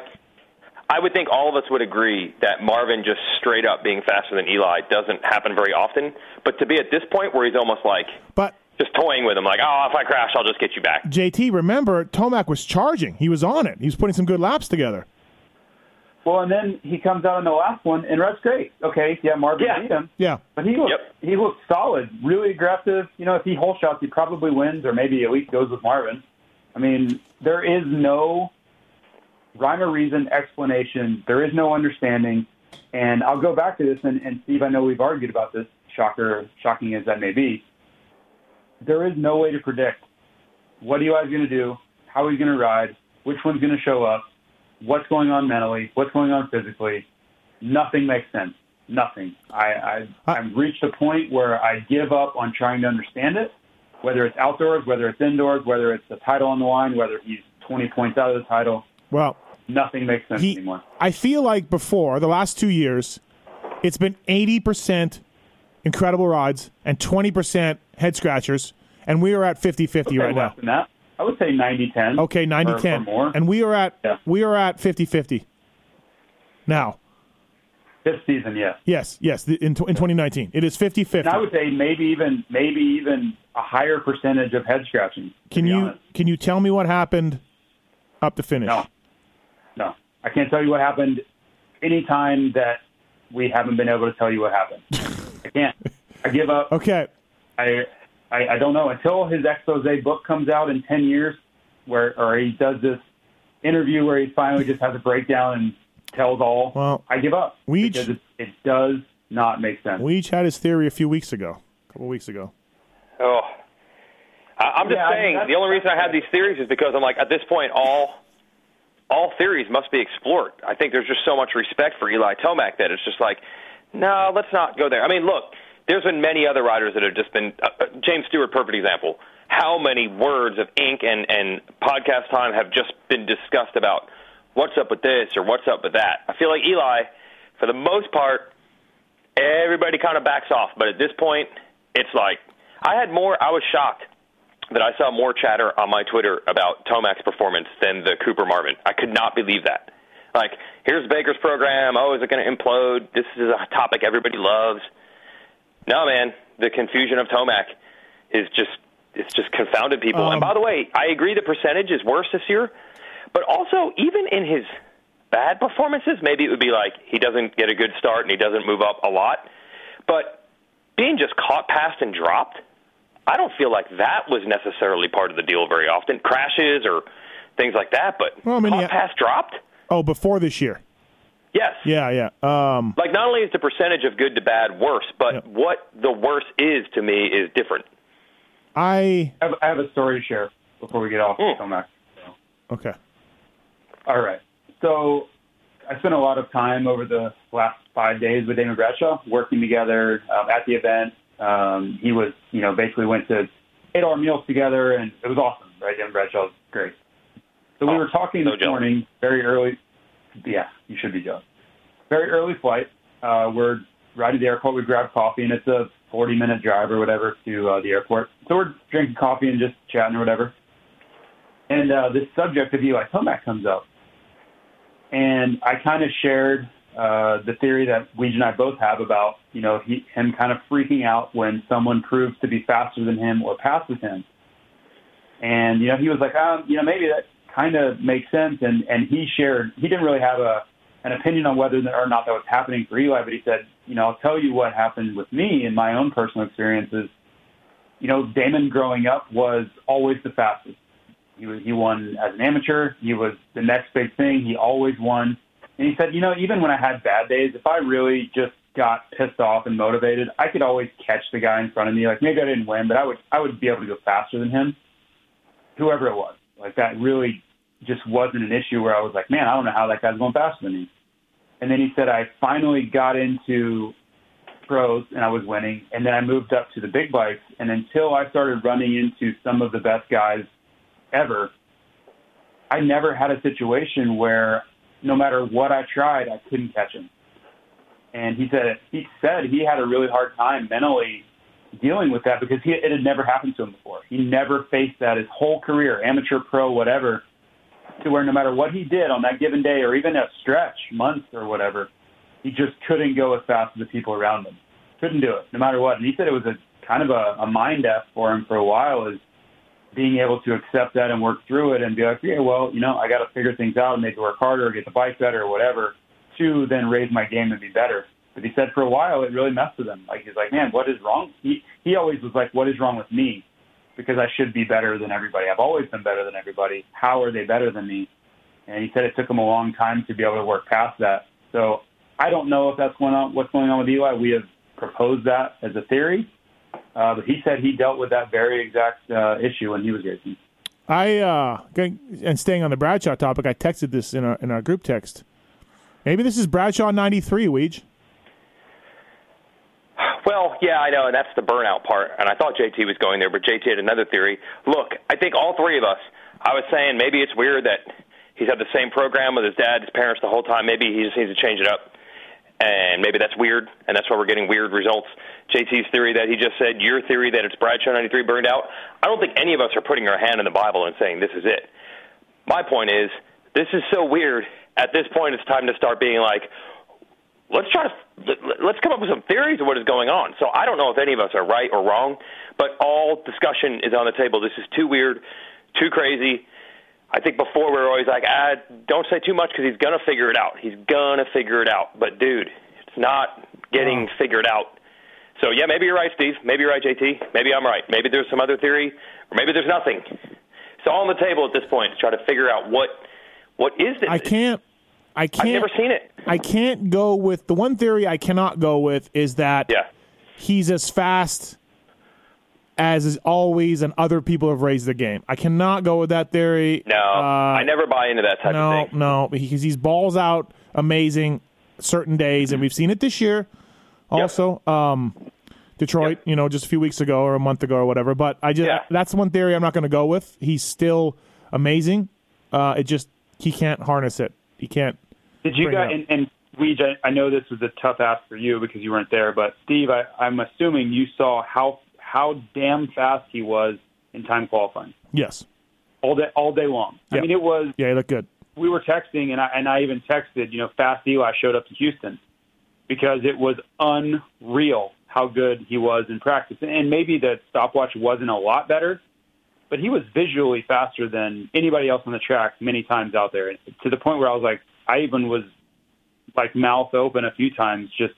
I would think all of us would agree that Marvin just straight up being faster than Eli doesn't happen very often. But to be at this point where he's almost like, but. Just toying with him, like, oh, if I crash, I'll just get you back. J T, remember, Tomac was charging. He was on it. He was putting some good laps together. Well, and then he comes out on the last one, and Russ great. Okay, yeah, Marvin yeah. beat him. Yeah. But he looked, yep. he looked solid, really aggressive. You know, if he hole shots, he probably wins, or maybe at least goes with Marvin. I mean, there is no rhyme or reason explanation. There is no understanding. And I'll go back to this, and, and Steve, I know we've argued about this, shocker, shocking as that may be. There is no way to predict what Eli's going to do, how he's going to ride, which one's going to show up, what's going on mentally, what's going on physically. Nothing makes sense. Nothing. I, I, I've reached a point where I give up on trying to understand it, whether it's outdoors, whether it's indoors, whether it's the title on the line, whether he's twenty points out of the title. Well, nothing makes sense he, anymore. I feel like before, the last two years, it's been eighty percent incredible rides and twenty percent head scratchers, and we are at fifty-fifty okay, right now. That, I would say ninety ten. Okay, ninety ten. And we are at yeah. we are at fifty-fifty now. This season, yes. Yes, yes, in in twenty nineteen. It is fifty-fifty. And I would say maybe even maybe even a higher percentage of head scratching. Can you honest. can you tell me what happened up to finish? No. No. I can't tell you what happened any time that we haven't been able to tell you what happened. I can't. I give up. Okay. I, I I don't know. Until his expose book comes out in ten years, where or he does this interview where he finally just has a breakdown and tells all, well, I give up. We each, because it, it does not make sense. We each had his theory a few weeks ago, a couple weeks ago. Oh, I, I'm just yeah, saying, I, the only reason I have these theories is because I'm like, at this point, all all theories must be explored. I think there's just so much respect for Eli Tomac that it's just like, no, let's not go there. I mean, look, there's been many other riders that have just been, uh, James Stewart, perfect example, how many words of ink and, and podcast time have just been discussed about what's up with this or what's up with that. I feel like Eli, for the most part, everybody kind of backs off. But at this point, it's like I had more – I was shocked that I saw more chatter on my Twitter about Tomac's performance than the Cooper Marvin. I could not believe that. Like, here's Baker's program. Oh, is it going to implode? This is a topic everybody loves. No, man, the confusion of Tomac is just – it's just confounded people. Um, and by the way, I agree the percentage is worse this year. But also, even in his bad performances, maybe it would be like he doesn't get a good start and he doesn't move up a lot. But being just caught, passed, and dropped, I don't feel like that was necessarily part of the deal very often. Crashes or things like that, but well, I mean, caught, yeah. passed, dropped? Oh, before this year. Yes. Yeah, yeah. Um, like, not only is the percentage of good to bad worse, but yeah. what the worse is to me is different. I have, I have a story to share before we get off. Mm. So much, so. Okay. All right. So I spent a lot of time over the last five days with Damon Bradshaw working together um, at the event. Um, he was, you know, basically went to ate our meals together, and it was awesome, right? Damon Bradshaw was great. So we oh, were talking so this jealous. morning, very early. Yeah, you should be jealous. Very early flight. Uh, we're riding to the airport. We grabbed coffee, and it's a forty-minute drive or whatever to uh, the airport. So we're drinking coffee and just chatting or whatever. And uh, this subject of Eli Tomac comes up. And I kind of shared uh, the theory that Weege and I both have about, you know, he, him kind of freaking out when someone proves to be faster than him or passes him. And, you know, he was like, oh, you know, maybe that kind of makes sense. And, and he shared, he didn't really have a an opinion on whether or not that was happening for Eli, but he said, you know, I'll tell you what happened with me in my own personal experiences. You know, Damon growing up was always the fastest. He was, he won as an amateur. He was the next big thing. He always won. And he said, you know, even when I had bad days, if I really just got pissed off and motivated, I could always catch the guy in front of me. Like, maybe I didn't win, but I would I would be able to go faster than him, whoever it was. Like, that really just wasn't an issue where I was like, man, I don't know how that guy's going faster than me. And then he said, I finally got into pros and I was winning. And then I moved up to the big bikes. And until I started running into some of the best guys ever, I never had a situation where no matter what I tried, I couldn't catch him. And he said he said he had a really hard time mentally dealing with that because he, it had never happened to him before. He never faced that his whole career, amateur, pro, whatever, to where no matter what he did on that given day or even a stretch, months or whatever, he just couldn't go as fast as the people around him. Couldn't do it, no matter what. And he said it was a kind of a, a mind F for him for a while, is being able to accept that and work through it and be like, yeah, well, you know, I got to figure things out and maybe work harder or get the bike better or whatever to then raise my game and be better. But he said for a while it really messed with him. Like, he's like, man, what is wrong? He, he always was like, what is wrong with me? Because I should be better than everybody. I've always been better than everybody. How are they better than me? And he said it took him a long time to be able to work past that. So I don't know if that's going on, what's going on with Eli. We have proposed that as a theory. Uh, but he said he dealt with that very exact uh, issue when he was racing. I uh, and staying on the Bradshaw topic, I texted this in our in our group text. Maybe this is Bradshaw ninety-three, Weege. Well, yeah, I know, and that's the burnout part. And I thought J T was going there, but J T had another theory. Look, I think all three of us. I was saying maybe it's weird that he's had the same program with his dad, his parents the whole time. Maybe he just needs to change it up. And maybe that's weird, and that's why we're getting weird results. J T's theory that he just said, your theory that it's Bradshaw ninety-three burned out, I don't think any of us are putting our hand in the Bible and saying this is it. My point is, this is so weird, at this point it's time to start being like, let's try to, let's come up with some theories of what is going on. So I don't know if any of us are right or wrong, but all discussion is on the table. This is too weird, too crazy. I think before we were always like, ah, don't say too much because he's going to figure it out. He's going to figure it out. But, dude, it's not getting figured out. So, yeah, maybe you're right, Steve. Maybe you're right, J T. Maybe I'm right. Maybe there's some other theory, or maybe there's nothing. It's all on the table at this point to try to figure out what what is this. I can't. I can't, I've never seen it. I can't go with – the one theory I cannot go with is that yeah. he's as fast as is always and other people have raised the game. I cannot go with that theory. No, uh, I never buy into that type no, of thing. No, no, because he's balls out amazing certain days, and we've seen it this year also. Yep. Um, Detroit, yep. you know, just a few weeks ago or a month ago or whatever. But I just yeah. that's one theory I'm not going to go with. He's still amazing. Uh, it just – he can't harness it. He can't. Did you guys, and, and we, I know this was a tough ask for you because you weren't there, but Steve, I, I'm assuming you saw how how damn fast he was in time qualifying. Yes. All day, all day long. Yeah. I mean, it was. Yeah, he looked good. We were texting, and I and I even texted, you know, fast Eli showed up to Houston because it was unreal how good he was in practice. And maybe the stopwatch wasn't a lot better, but he was visually faster than anybody else on the track many times out there, to the point where I was like, I even was like mouth open a few times, just,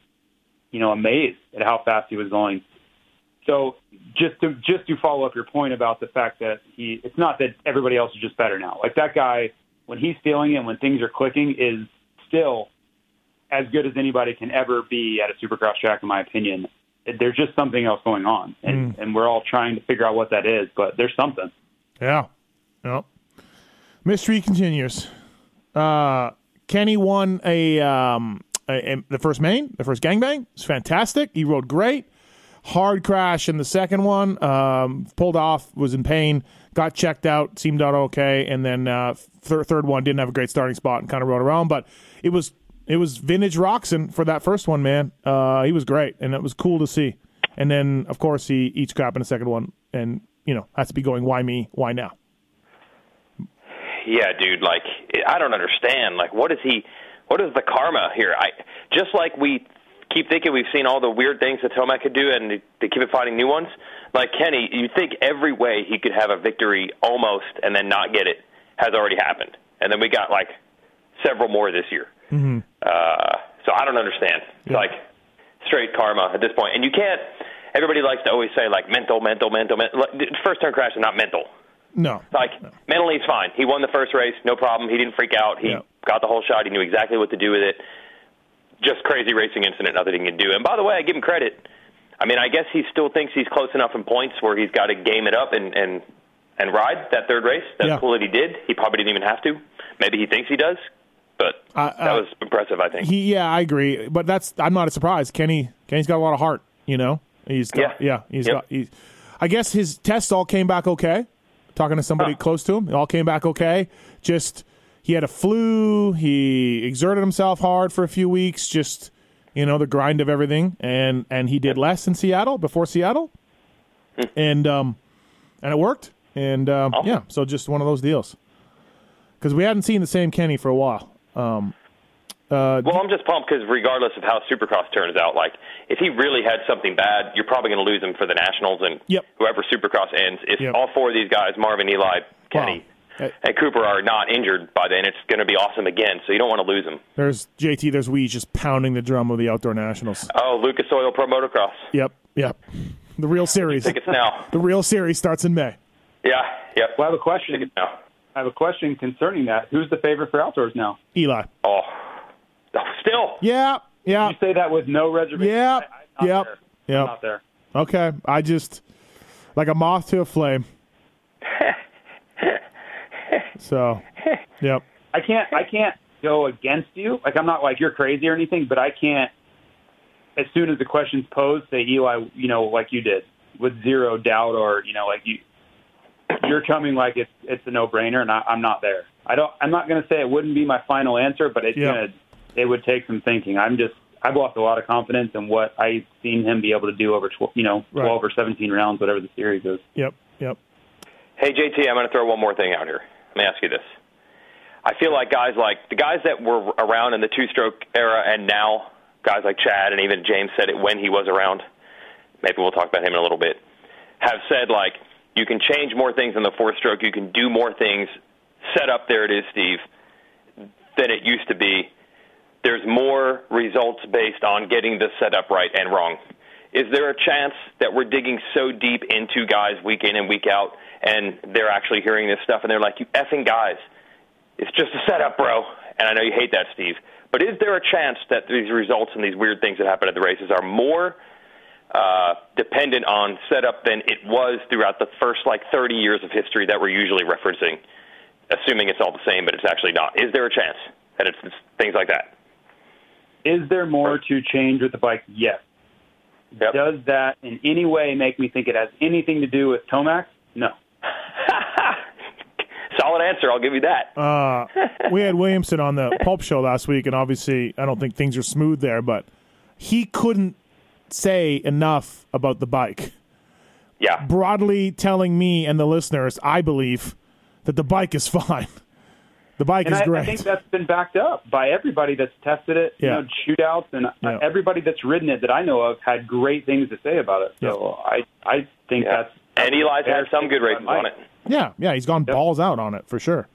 you know, amazed at how fast he was going. So just to, just to follow up your point about the fact that he, it's not that everybody else is just better now. Like that guy, when he's feeling it, when things are clicking, is still as good as anybody can ever be at a Supercross track, in my opinion. There's just something else going on, and, mm. and we're all trying to figure out what that is, but there's something. Yeah. Yep. Mystery continues. Uh, Kenny won a, um, a, a the first main, the first gangbang. It's fantastic. He rode great. Hard crash in the second one. Um, pulled off, was in pain, got checked out, seemed out okay, and then uh, th- third one didn't have a great starting spot and kind of rode around. But it was it was vintage Roczen for that first one, man. Uh, he was great, and it was cool to see. And then, of course, he eats crap in the second one, and you know has to be going, why me, why now? Yeah, dude, like, I don't understand. Like, what is he, what is the karma here? I just like we keep thinking we've seen all the weird things that Tomac could do, and they keep finding new ones. Like, Kenny, you think every way he could have a victory almost and then not get it has already happened. And then we got, like, several more this year. Mm-hmm. Uh, so I don't understand. It's yeah. like straight karma at this point. And you can't, everybody likes to always say, like, mental, mental, mental, mental. First turn crash is not mental. No. Like, no. mentally, it's fine. He won the first race, no problem. He didn't freak out. He yeah. got the whole shot. He knew exactly what to do with it. Just crazy racing incident, nothing he can do. And, by the way, I give him credit. I mean, I guess he still thinks he's close enough in points where he's got to game it up and, and, and ride that third race. That's yeah. cool that he did. He probably didn't even have to. Maybe he thinks he does. But uh, that was uh, impressive, I think. He, yeah, I agree. But that's I'm not surprised. Kenny, Kenny's got a lot of heart, you know? He's got, yeah. yeah he's yep. got, he's, I guess his tests all came back okay. Talking to somebody huh. close to him. It all came back okay. Just, he had a flu. He exerted himself hard for a few weeks. Just, you know, the grind of everything. And and he did less in Seattle, before Seattle. Mm. And um, and it worked. And, um, oh. yeah, so just one of those deals. Because we hadn't seen the same Kenny for a while. Um, uh, well, I'm just pumped because regardless of how Supercross turns out, like, if he really had something bad, you're probably going to lose him for the Nationals and yep. whoever Supercross ends. If yep. all four of these guys, Marvin, Eli, Kenny, wow. and Cooper, are not injured by then, it's going to be awesome again, so you don't want to lose them. There's J T, there's Weege just pounding the drum of the Outdoor Nationals. Oh, Lucas Oil Pro Motocross. Yep, yep. The real series. Tickets now. The real series starts in May. Yeah, yep. Well, I have a question. Tickets now. I have a question concerning that. Who's the favorite for outdoors now? Eli. Oh, still. Yeah, yeah. You say that with no reservation. Yeah, yeah, yeah. Not there. Okay, I just like a moth to a flame. So, yep. I can't. I can't go against you. Like I'm not like you're crazy or anything, but I can't. As soon as the question's posed, say Eli. You know, like you did with zero doubt, or you know, like you. You're coming like it's it's a no-brainer, and I, I'm not there. I don't. I'm not going to say it wouldn't be my final answer, but it's yeah. gonna, it would take some thinking. I'm just. I've lost a lot of confidence in what I've seen him be able to do over, tw- you know, twelve right. or seventeen rounds, whatever the series is. Yep, yep. Hey, J T, I'm going to throw one more thing out here. Let me ask you this. I feel like guys like the guys that were around in the two-stroke era and now, guys like Chad and even James said it when he was around, maybe we'll talk about him in a little bit, have said, like, you can change more things in the four-stroke, you can do more things, set up, there it is, Steve, than it used to be. There's more results based on getting the setup right and wrong. Is there a chance that we're digging so deep into guys week in and week out and they're actually hearing this stuff and they're like, you effing guys, it's just a setup, bro. And I know you hate that, Steve, but is there a chance that these results and these weird things that happen at the races are more uh, dependent on setup than it was throughout the first, like, thirty years of history that we're usually referencing, assuming it's all the same, but it's actually not? Is there a chance that it's, it's things like that? Is there more to change with the bike? Yes. Yep. Does that in any way make me think it has anything to do with Tomac? No. Solid answer. I'll give you that. uh, we had Williamson on the Pulp Show last week, and obviously I don't think things are smooth there, but he couldn't say enough about the bike. Yeah. Broadly telling me and the listeners, I believe, that the bike is fine. The bike and is I, great. I think that's been backed up by everybody that's tested it, yeah. you know, shootouts, and yeah. everybody that's ridden it that I know of had great things to say about it. So yeah. I, I think yeah. that's... And Eli's had some good races on it. Yeah, yeah, he's gone yep. balls out on it, for sure.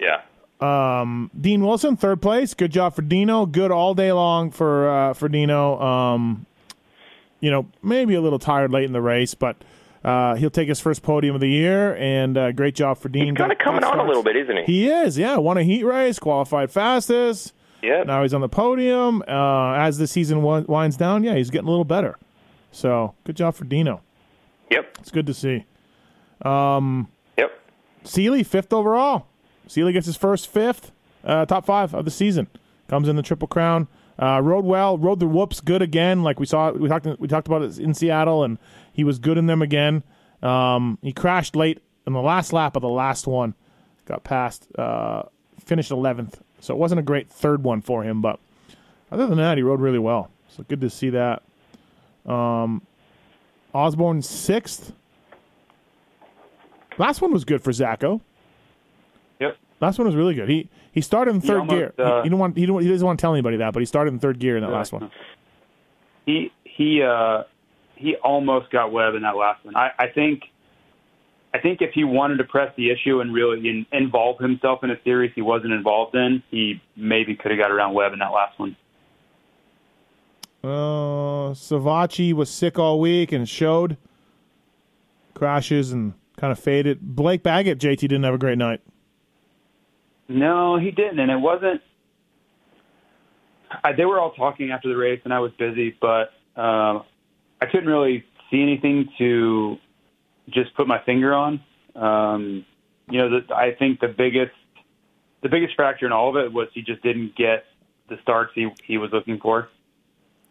Yeah. Um, Dean Wilson, third place. Good job for Dino. Good all day long for, uh, for Dino. Um, you know, maybe a little tired late in the race, but... Uh, he'll take his first podium of the year, and uh, great job for Dean. He's kind of coming on a little bit, isn't he? He is, yeah. Won a heat race, qualified fastest. Yeah. Now he's on the podium. Uh, as the season winds down, yeah, he's getting a little better. So, good job for Dino. Yep. It's good to see. Um, yep. Seeley, fifth overall. Seeley gets his first fifth, uh, top five of the season. Comes in the Triple Crown. Uh, rode well, rode the whoops good again, like we saw. We talked we talked about it in Seattle, and he was good in them again. Um, he crashed late in the last lap of the last one, got past, uh, finished eleventh. So it wasn't a great third one for him, but other than that, he rode really well. So good to see that. Um, Osborne sixth. Last one was good for Zacho. Yep. Last one was really good. He he started in third he almost, gear. Uh, he, he didn't want he didn't he doesn't want to tell anybody that, but he started in third gear in that last one. He he uh, he almost got Webb in that last one. I, I think I think if he wanted to press the issue and really in, involve himself in a series he wasn't involved in, he maybe could have got around Webb in that last one. Uh, Savacci was sick all week and showed crashes and kind of faded. Blake Baggett, J T, didn't have a great night. No, he didn't, and it wasn't – they were all talking after the race, and I was busy, but um, I couldn't really see anything to just put my finger on. Um, you know, the, I think the biggest the biggest factor in all of it was he just didn't get the starts he, he was looking for.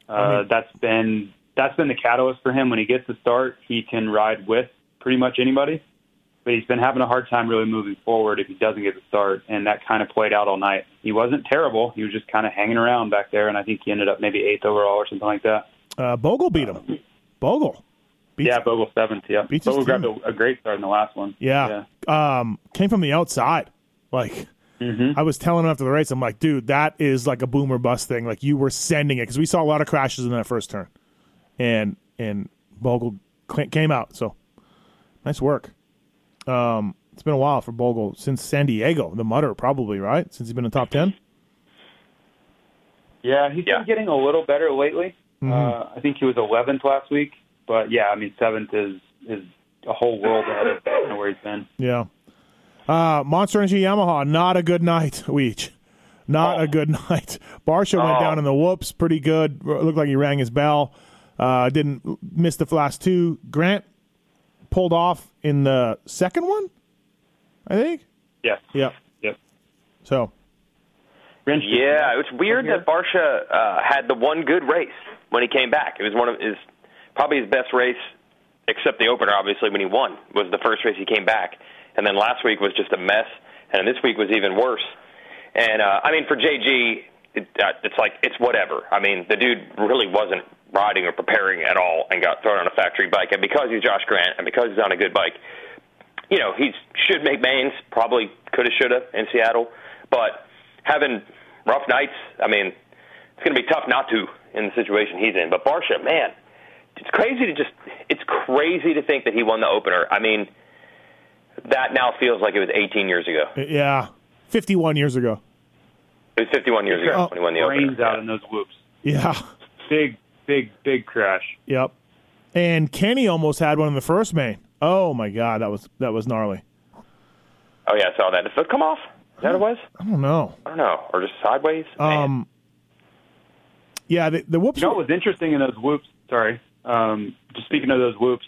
Uh, I mean, that's been that's been the catalyst for him. When he gets the start, he can ride with pretty much anybody. But he's been having a hard time really moving forward if he doesn't get the start, and that kind of played out all night. He wasn't terrible. He was just kind of hanging around back there, and I think he ended up maybe eighth overall or something like that. Uh, Bogle beat him. Uh, Bogle. Beats yeah, Bogle seventh, yeah. Bogle grabbed a, a great start in the last one. Yeah. yeah. Um, came from the outside. Like, mm-hmm. I was telling him after the race, I'm like, dude, that is like a boom or bust thing. Like, you were sending it, because we saw a lot of crashes in that first turn. And, and Bogle came out, so nice work. Um, it's been a while for Bogle since San Diego, the mutter, probably, right? Since he's been in the top ten? Yeah, he's yeah. been getting a little better lately. Mm-hmm. Uh, I think he was eleventh last week. But, yeah, I mean, seventh is is a whole world ahead of you know, where he's been. Yeah. Uh, Monster Energy Yamaha, not a good night, Weech. Not oh. a good night. Barcia oh. went down in the whoops, pretty good. Looked like he rang his bell. Uh, didn't miss the last two. Grant pulled off in the second one, I think. Yeah. Yeah. Yep. So. Yeah, it's weird that Barcia uh, had the one good race when he came back. It was one of his probably his best race, except the opener, obviously, when he won, was the first race he came back. And then last week was just a mess, and this week was even worse. And, uh, I mean, for J G, it, it's like, it's whatever. I mean, the dude really wasn't riding or preparing at all and got thrown on a factory bike. And because he's Josh Grant and because he's on a good bike, you know, he should make mains, probably could have, should have in Seattle. But having rough nights, I mean, it's going to be tough not to in the situation he's in. But Barcia, man, it's crazy to just – it's crazy to think that he won the opener. I mean, that now feels like it was eighteen years ago. Yeah, fifty-one years ago. It was fifty-one years ago oh, when he won the opener. Brains out in those whoops. Yeah. Big, big, big crash. Yep. And Kenny almost had one in the first main. Oh, my God, that was that was gnarly. Oh, yeah, I saw that. Did the foot come off? Is that what it was? I don't know. I don't know. Or just sideways? Um, yeah, the, the whoops. You know what was interesting in those whoops? Sorry. Um, just speaking of those whoops,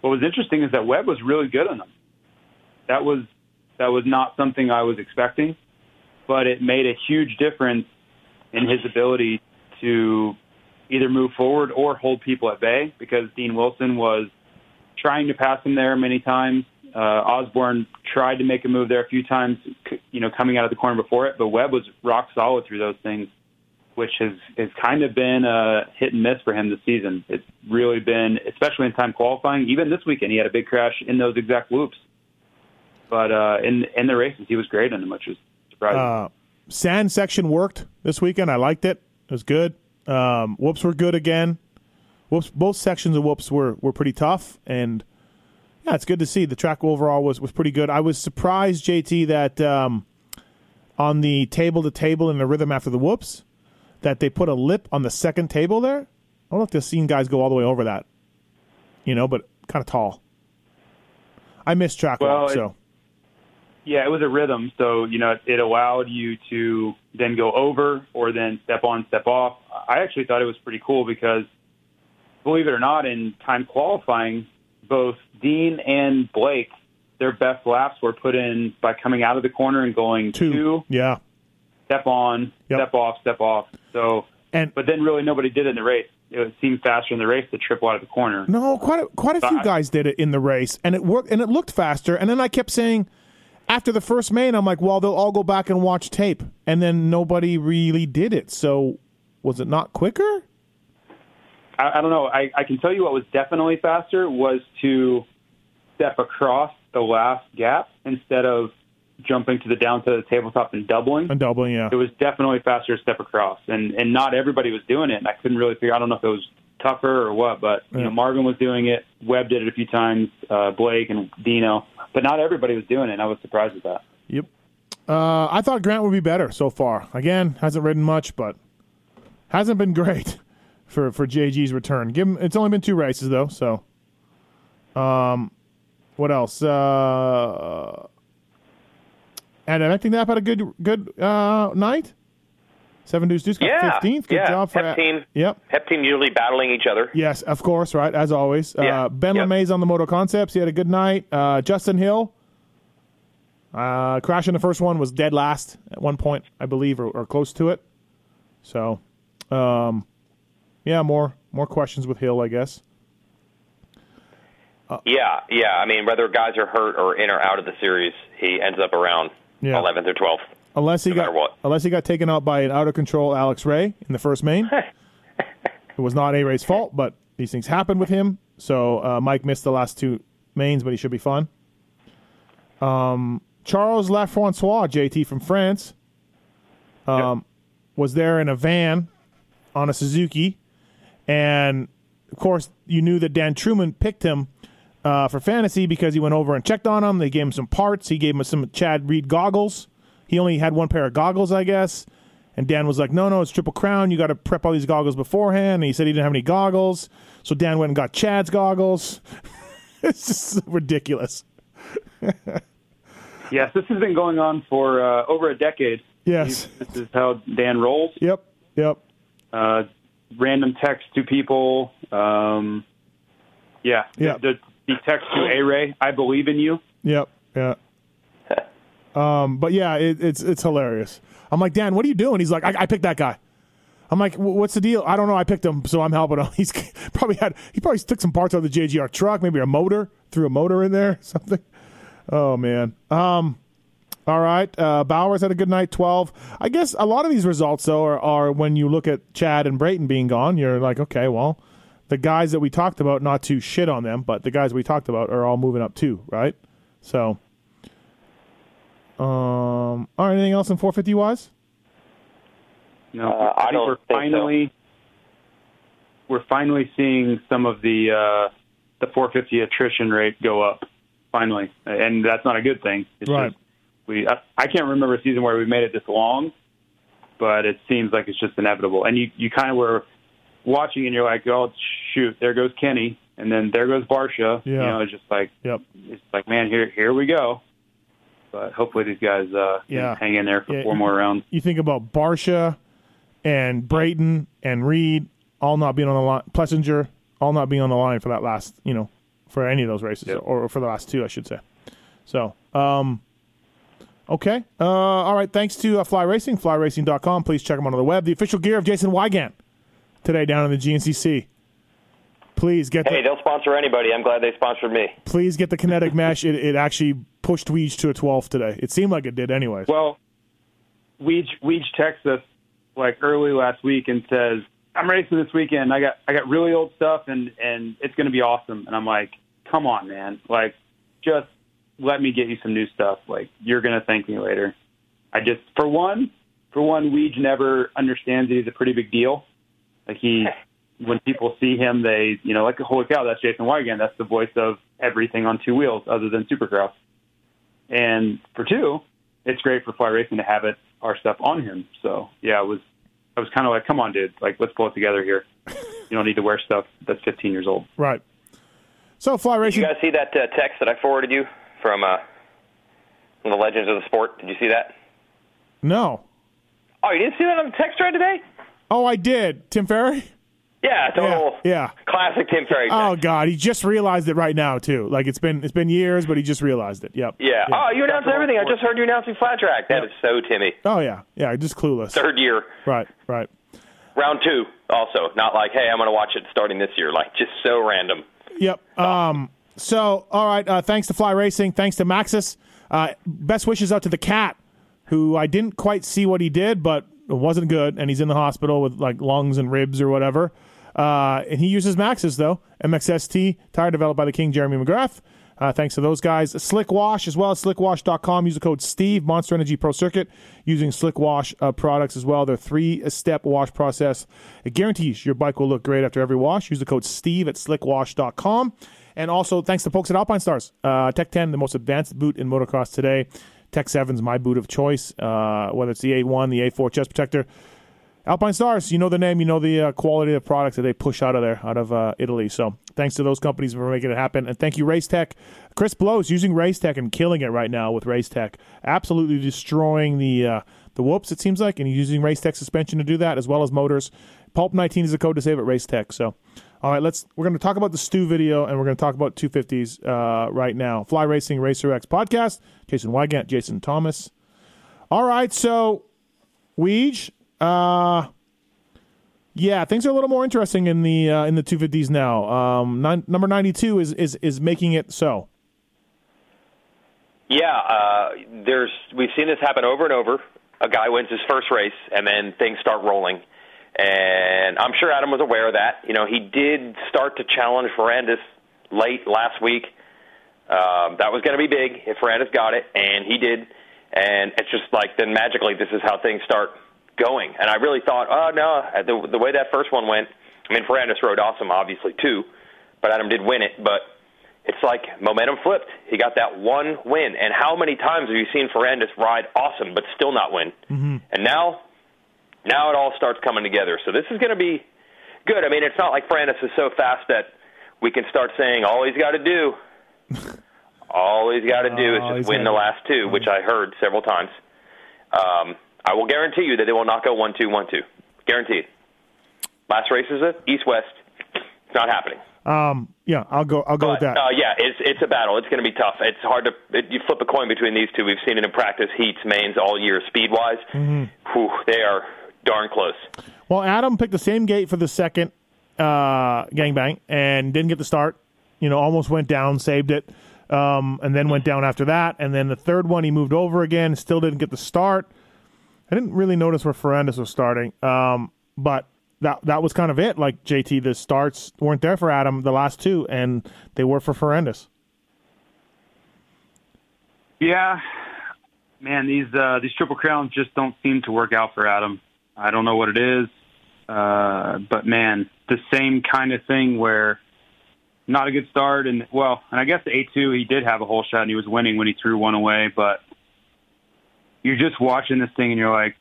what was interesting is that Webb was really good on them. That was that was not something I was expecting, but it made a huge difference in his ability to either move forward or hold people at bay, because Dean Wilson was trying to pass him there many times. Uh, Osborne tried to make a move there a few times, you know, coming out of the corner before it, but Webb was rock solid through those things, which has, has kind of been a hit and miss for him this season. It's really been, especially in time qualifying, even this weekend, he had a big crash in those exact loops. But uh, in, in the races, he was great in them, which was surprising. Uh, sand section worked this weekend. I liked it. It was good. Um, whoops were good again. Whoops, both sections of whoops were, were pretty tough, and yeah, it's good to see. The track overall was, was pretty good. I was surprised, J T, that um, on the table-to-table and the rhythm after the whoops, that they put a lip on the second table there. I don't know if they've seen guys go all the way over that, you know, but kind of tall. I missed track well, walk, it, so. Yeah, it was a rhythm, so, you know, it, it allowed you to then go over or then step on, step off. I actually thought it was pretty cool because, believe it or not, in time qualifying, both Dean and Blake, their best laps were put in by coming out of the corner and going two, two yeah, step on, yep. step off, step off. So, and but then really nobody did it in the race. It seemed faster in the race to triple out of the corner. No, quite a, quite a but few I, guys did it in the race, and it worked, and it looked faster. And then I kept saying, after the first main, I'm like, well, they'll all go back and watch tape, and then nobody really did it. So, was it not quicker? I don't know. I, I can tell you what was definitely faster was to step across the last gap instead of jumping to the down to the tabletop and doubling. And doubling, yeah. It was definitely faster to step across, and and not everybody was doing it. And I couldn't really figure. I don't know if it was tougher or what, but you yeah. know, Marvin was doing it. Webb did it a few times. Uh, Blake and Dino, but not everybody was doing it. And I was surprised at that. Yep. Uh, I thought Grant would be better so far. Again, hasn't ridden much, but hasn't been great. For for J G's return, give him. It's only been two races though, so. Um, what else? Uh, and I think that had a good good uh, night. Seven Deuce Deuce got fifteenth. Good yeah. job for Hep team. Yep. Hep team usually battling each other. Yes, of course, right as always. Yeah. Uh, Ben yep. LeMay's on the Moto Concepts. He had a good night. Uh, Justin Hill, uh, crashing the first one, was dead last at one point, I believe, or, or close to it. So. Um, Yeah, more more questions with Hill, I guess. Uh, yeah, yeah. I mean, whether guys are hurt or in or out of the series, he ends up around yeah. eleventh or twelfth. Unless he no got what. unless he got taken out by an out of control Alex Ray in the first main. It was not A Ray's fault, but these things happen with him. So uh, Mike missed the last two mains, but he should be fine. Um, Charles Lafrancois, J T from France, um, yep. was there in a van on a Suzuki. And, of course, you knew that Dan Truman picked him uh, for fantasy because he went over and checked on him. They gave him some parts. He gave him some Chad Reed goggles. He only had one pair of goggles, I guess. And Dan was like, no, no, it's Triple Crown. You got to prep all these goggles beforehand. And he said he didn't have any goggles. So Dan went and got Chad's goggles. It's just ridiculous. Yes, this has been going on for uh, over a decade. Yes. This is how Dan rolls. Yep, yep. Uh Random text to people. Um, yeah. yeah. The, the text to A-Ray, I believe in you. Yep. Yeah. um, but, yeah, it, it's it's hilarious. I'm like, Dan, what are you doing? He's like, I, I picked that guy. I'm like, what's the deal? I don't know. I picked him, so I'm helping him. He's probably had – he probably took some parts out of the J G R truck, maybe a motor, threw a motor in there or something. Oh, man. Um, All right. Uh, Bowers had a good night, twelve. I guess a lot of these results, though, are, are when you look at Chad and Brayton being gone, you're like, okay, well, the guys that we talked about, not to shit on them, but the guys we talked about are all moving up too, right? So, um, all right, anything else in four fifty wise? No, uh, I, I think we're finally, so. we're finally seeing some of the, uh, the four fifty attrition rate go up, finally. And that's not a good thing. It's right. Just, we, I, I can't remember a season where we made it this long, but it seems like it's just inevitable. And you, you kind of were watching and you're like, oh, shoot, there goes Kenny. And then there goes Barcia. Yeah. You know, it's just like, yep. it's like, man, here, here we go. But hopefully these guys uh, yeah. hang in there for yeah. four more rounds. You think about Barcia and Brayton and Reed all not being on the line, Plessinger all not being on the line for that last, you know, for any of those races, yep. or, or for the last two, I should say. So, um, okay. Uh, all right. Thanks to uh, Fly Racing, fly racing dot com. Please check them out on the web. The official gear of Jason Weigandt today down in the G N C C. Please get. Hey, the, they'll sponsor anybody. I'm glad they sponsored me. Please get the kinetic mesh. It, it actually pushed Weege to a twelve today. It seemed like it did, anyways. Well, Weege Weege texts us like early last week and says, "I'm racing this weekend. I got I got really old stuff, and, and it's going to be awesome." And I'm like, "Come on, man! Like, just let me get you some new stuff. Like, you're going to thank me later." I just for one for one, Weege never understands that he's a pretty big deal. Like he. When people see him, they, you know, like, holy cow, that's Jason Weigandt. That's the voice of everything on two wheels other than Supercross. And for two, it's great for Fly Racing to have it, our stuff on him. So, yeah, it was, I was kind of like, come on, dude. Like, let's pull it together here. You don't need to wear stuff that's fifteen years old. Right. So, Fly Racing. Did you guys see that uh, text that I forwarded you from, uh, from the Legends of the Sport? Did you see that? No. Oh, you didn't see that on the text thread today? Oh, I did. Tim Ferry? Yeah, total yeah, yeah. classic Tim Ferry. Oh, God. He just realized it right now, too. Like, it's been it's been years, but he just realized it. Yep. Yeah. yeah. Oh, you announced That's everything. I just heard you announcing Flat Track. That yep. is so Timmy. Oh, yeah. Yeah, just clueless. Third year. Right, right. Round two, also. Not like, hey, I'm going to watch it starting this year. Like, just so random. Yep. Oh. Um. So, all right. Uh, thanks to Fly Racing. Thanks to Maxxis. Uh, best wishes out to the cat, who I didn't quite see what he did, but it wasn't good, and he's in the hospital with, like, lungs and ribs or whatever. Uh, and he uses Maxxis, though. M X S T, tire developed by the King, Jeremy McGrath. Uh, thanks to those guys. SlickWash as well, slick wash dot com. Use the code STEVE, Monster Energy Pro Circuit, using SlickWash uh, products as well. Their three-step wash process. It guarantees your bike will look great after every wash. Use the code STEVE at slick wash dot com. And also, thanks to folks at Alpinestars. Uh, Tech ten, the most advanced boot in motocross today. Tech seven's my boot of choice, uh, whether it's the A one, the A four chest protector. Alpine Stars, you know the name, you know the uh, quality of products that they push out of there, out of uh, Italy. So thanks to those companies for making it happen. And thank you, Racetech. Chris Blow's using Racetech and killing it right now with Racetech. Absolutely destroying the uh, the whoops, it seems like, and he's using Racetech suspension to do that, as well as motors. Pulp nineteen is the code to save at Racetech. So, all right, let's, we're going to talk about the Stu video, and we're going to talk about two fifties uh, right now. Fly Racing, RacerX podcast, Jason Weigandt, Jason Thomas. All right, so, Weege, uh, yeah, things are a little more interesting in the uh, in the two fifties now. Um, nine, number ninety-two is, is, is making it so. Yeah, uh, there's we've seen this happen over and over. A guy wins his first race, and then things start rolling. And I'm sure Adam was aware of that. You know, he did start to challenge Ferrandis late last week. Um, that was going to be big if Ferrandis got it, and he did. And it's just like then magically this is how things start going. And I really thought, oh, no, the, the way that first one went, I mean, Ferrandis rode awesome, obviously, too. But Adam did win it. But it's like momentum flipped. He got that one win. And how many times have you seen Ferrandis ride awesome but still not win? Mm-hmm. And now... Now it all starts coming together. So this is going to be good. I mean, it's not like Ferrandis is so fast that we can start saying all he's got to do, all he's got to do is just win the last two, which I heard several times. Um, I will guarantee you that they will not go one, two, one, two. Guaranteed. Last race is it East-West. It's not happening. Um, yeah, I'll go. I'll go but, with that. Uh, yeah, it's it's a battle. It's going to be tough. It's hard to it, you flip a coin between these two. We've seen it in practice, heats, mains all year. Speed wise, mm-hmm. Whew, they are. Darn close. Well, Adam picked the same gate for the second uh, gangbang and didn't get the start. You know, almost went down, saved it. um, and then went down after that. And then the third one, he moved over again, still didn't get the start. I didn't really notice where Ferrandis was starting, um, but that that was kind of it. Like, J T, the starts weren't there for Adam, the last two, and they were for Ferrandis. Yeah. Man, these uh, these Triple Crowns just don't seem to work out for Adam. I don't know what it is, uh, but, man, the same kind of thing where not a good start. And, well, and I guess the A two, he did have a whole shot, and he was winning when he threw one away. But you're just watching this thing, and you're like,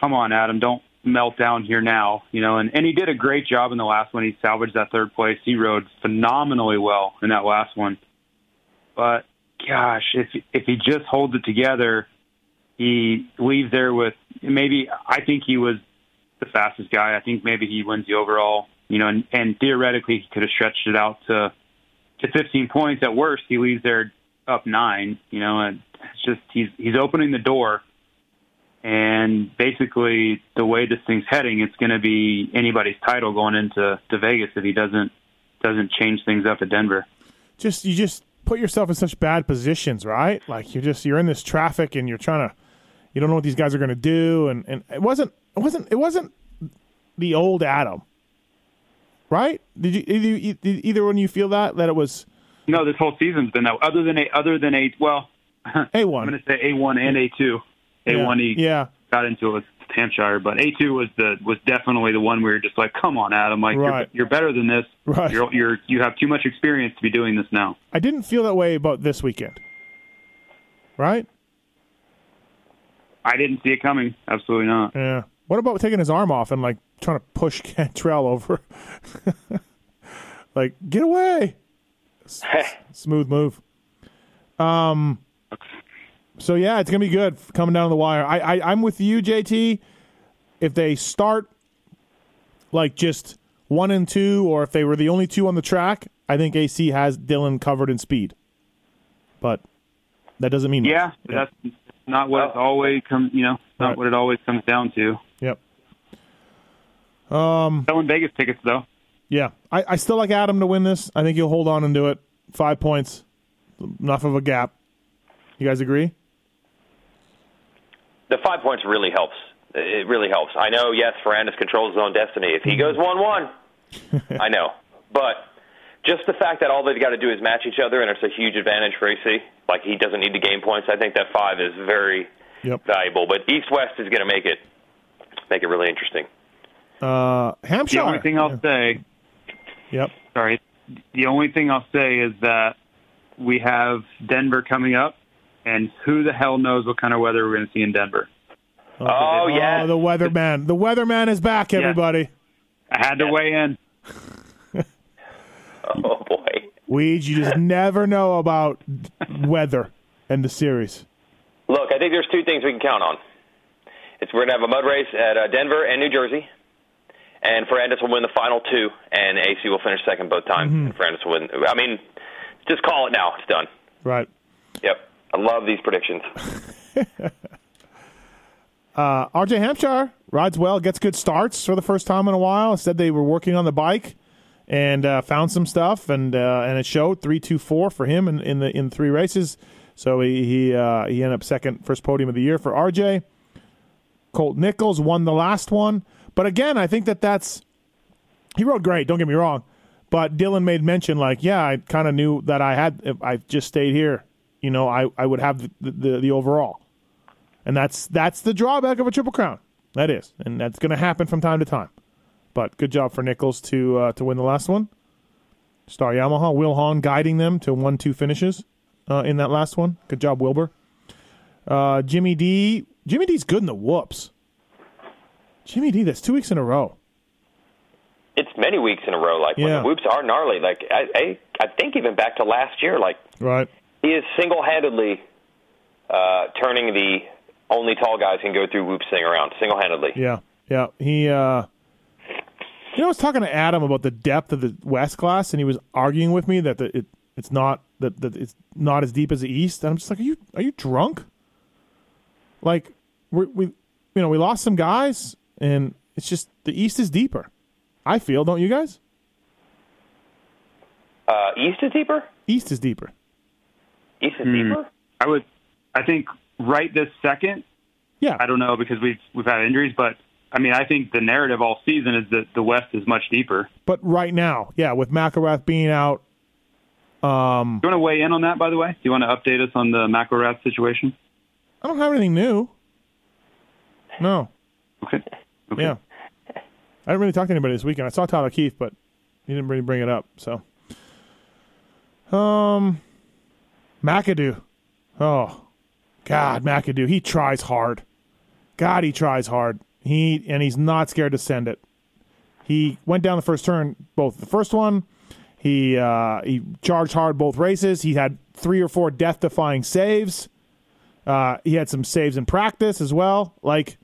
come on, Adam, don't melt down here now. You know, and, and he did a great job in the last one. He salvaged that third place. He rode phenomenally well in that last one. But, gosh, if if he just holds it together, he leaves there with maybe, I think he was the fastest guy. I think maybe he wins the overall, you know, and, and theoretically he could have stretched it out to to fifteen points. At worst, he leaves there up nine, you know, and it's just, he's, he's opening the door. And basically the way this thing's heading, it's going to be anybody's title going into to Vegas if he doesn't, doesn't change things up at Denver. Just, you just put yourself in such bad positions, right? Like, you're just, you're in this traffic and you're trying to, you don't know what these guys are going to do, and, and it wasn't it wasn't it wasn't the old Adam, right? Did you, did you did either one you feel that that it was? No, this whole season's been that. Other than a other than a well, A one. I'm going to say A one and A two. A one he yeah got into it with Hampshire, but A two was the was definitely the one where you're just like, come on, Adam, like right. you're, you're better than this. Right. You're you're you have too much experience to be doing this now. I didn't feel that way about this weekend, right? I didn't see it coming. Absolutely not. Yeah. What about taking his arm off and, like, trying to push Cantrell over? Like, get away. S- smooth move. Um. So, yeah, it's going to be good coming down the wire. I, I, I'm with you, J T. If they start, like, just one and two, or if they were the only two on the track, I think A C has Dylan covered in speed. But that doesn't mean yeah, much. Yeah, that's... Not what it always comes, you know. Not right. what it always comes down to. Yep. Um, Selling Vegas tickets, though. Yeah, I, I still like Adam to win this. I think he'll hold on and do it. Five points, enough of a gap. You guys agree? The five points really helps. It really helps. I know. Yes, Ferrandis controls his own destiny. If he goes one-one, I know. But just the fact that all they've got to do is match each other, and it's a huge advantage for A C. Like, he doesn't need the game points. I think that five is very yep. valuable. But East-West is going to make it make it really interesting. Uh, Hampshire. The only thing I'll yeah. say. Yep. Sorry. The only thing I'll say is that we have Denver coming up, and who the hell knows what kind of weather we're going to see in Denver? Oh, oh yeah. Oh, the weatherman. The weatherman is back, everybody. Yeah. I had to yeah. weigh in. Oh, boy. Weeds, you just never know about weather and the series. Look, I think there's two things we can count on. It's we're going to have a mud race at uh, Denver and New Jersey, and Ferrandis will win the final two, and A C will finish second both times, mm-hmm. and Ferrandis will win. I mean, just call it now. It's done. Right. Yep. I love these predictions. uh, R J Hampshire rides well, gets good starts for the first time in a while. Said they were working on the bike. And uh, found some stuff, and uh, and it showed three two four for him in, in the in three races. So he he, uh, he ended up second, first podium of the year for R J. Colt Nichols won the last one, but again, I think that that's he rode great. Don't get me wrong, but Dylan made mention like, yeah, I kind of knew that I had if I just stayed here, you know, I, I would have the, the the overall, and that's that's the drawback of a Triple Crown. That is, and that's going to happen from time to time. But good job for Nichols to uh, to win the last one. Star Yamaha, Will Hahn guiding them to one two finishes uh, in that last one. Good job, Wilbur. Uh, Jimmy D. Jimmy D's good in the whoops. Jimmy D, that's two weeks in a row. It's many weeks in a row. Like, yeah. when the whoops are gnarly. Like, I, I I think even back to last year, like, right. he is single-handedly uh, turning the only tall guys can go through whoops thing around, single-handedly. Yeah, yeah. He... Uh, You know, I was talking to Adam about the depth of the West class, and he was arguing with me that the, it it's not that, that it's not as deep as the East. And I'm just like, are you are you drunk? Like, we we you know we lost some guys, and it's just the East is deeper. I feel, don't you guys? Uh, East is deeper. East is deeper. Ace of Diva? Hmm. I would, I think right this second. Yeah. I don't know because we've, we've had injuries, but I mean, I think the narrative all season is that the West is much deeper. But right now, yeah, with McElrath being out. Um, Do you want to weigh in on that, by the way? Do you want to update us on the McElrath situation? I don't have anything new. No. Okay. okay. Yeah. I didn't really talk to anybody this weekend. I saw Tyler Keith, but he didn't really bring it up. So, um, McAdoo. Oh, God, McAdoo. He tries hard. God, he tries hard. He and he's not scared to send it. He went down the first turn, both the first one. He uh, he charged hard both races. He had three or four death-defying saves. Uh, he had some saves in practice as well. Like,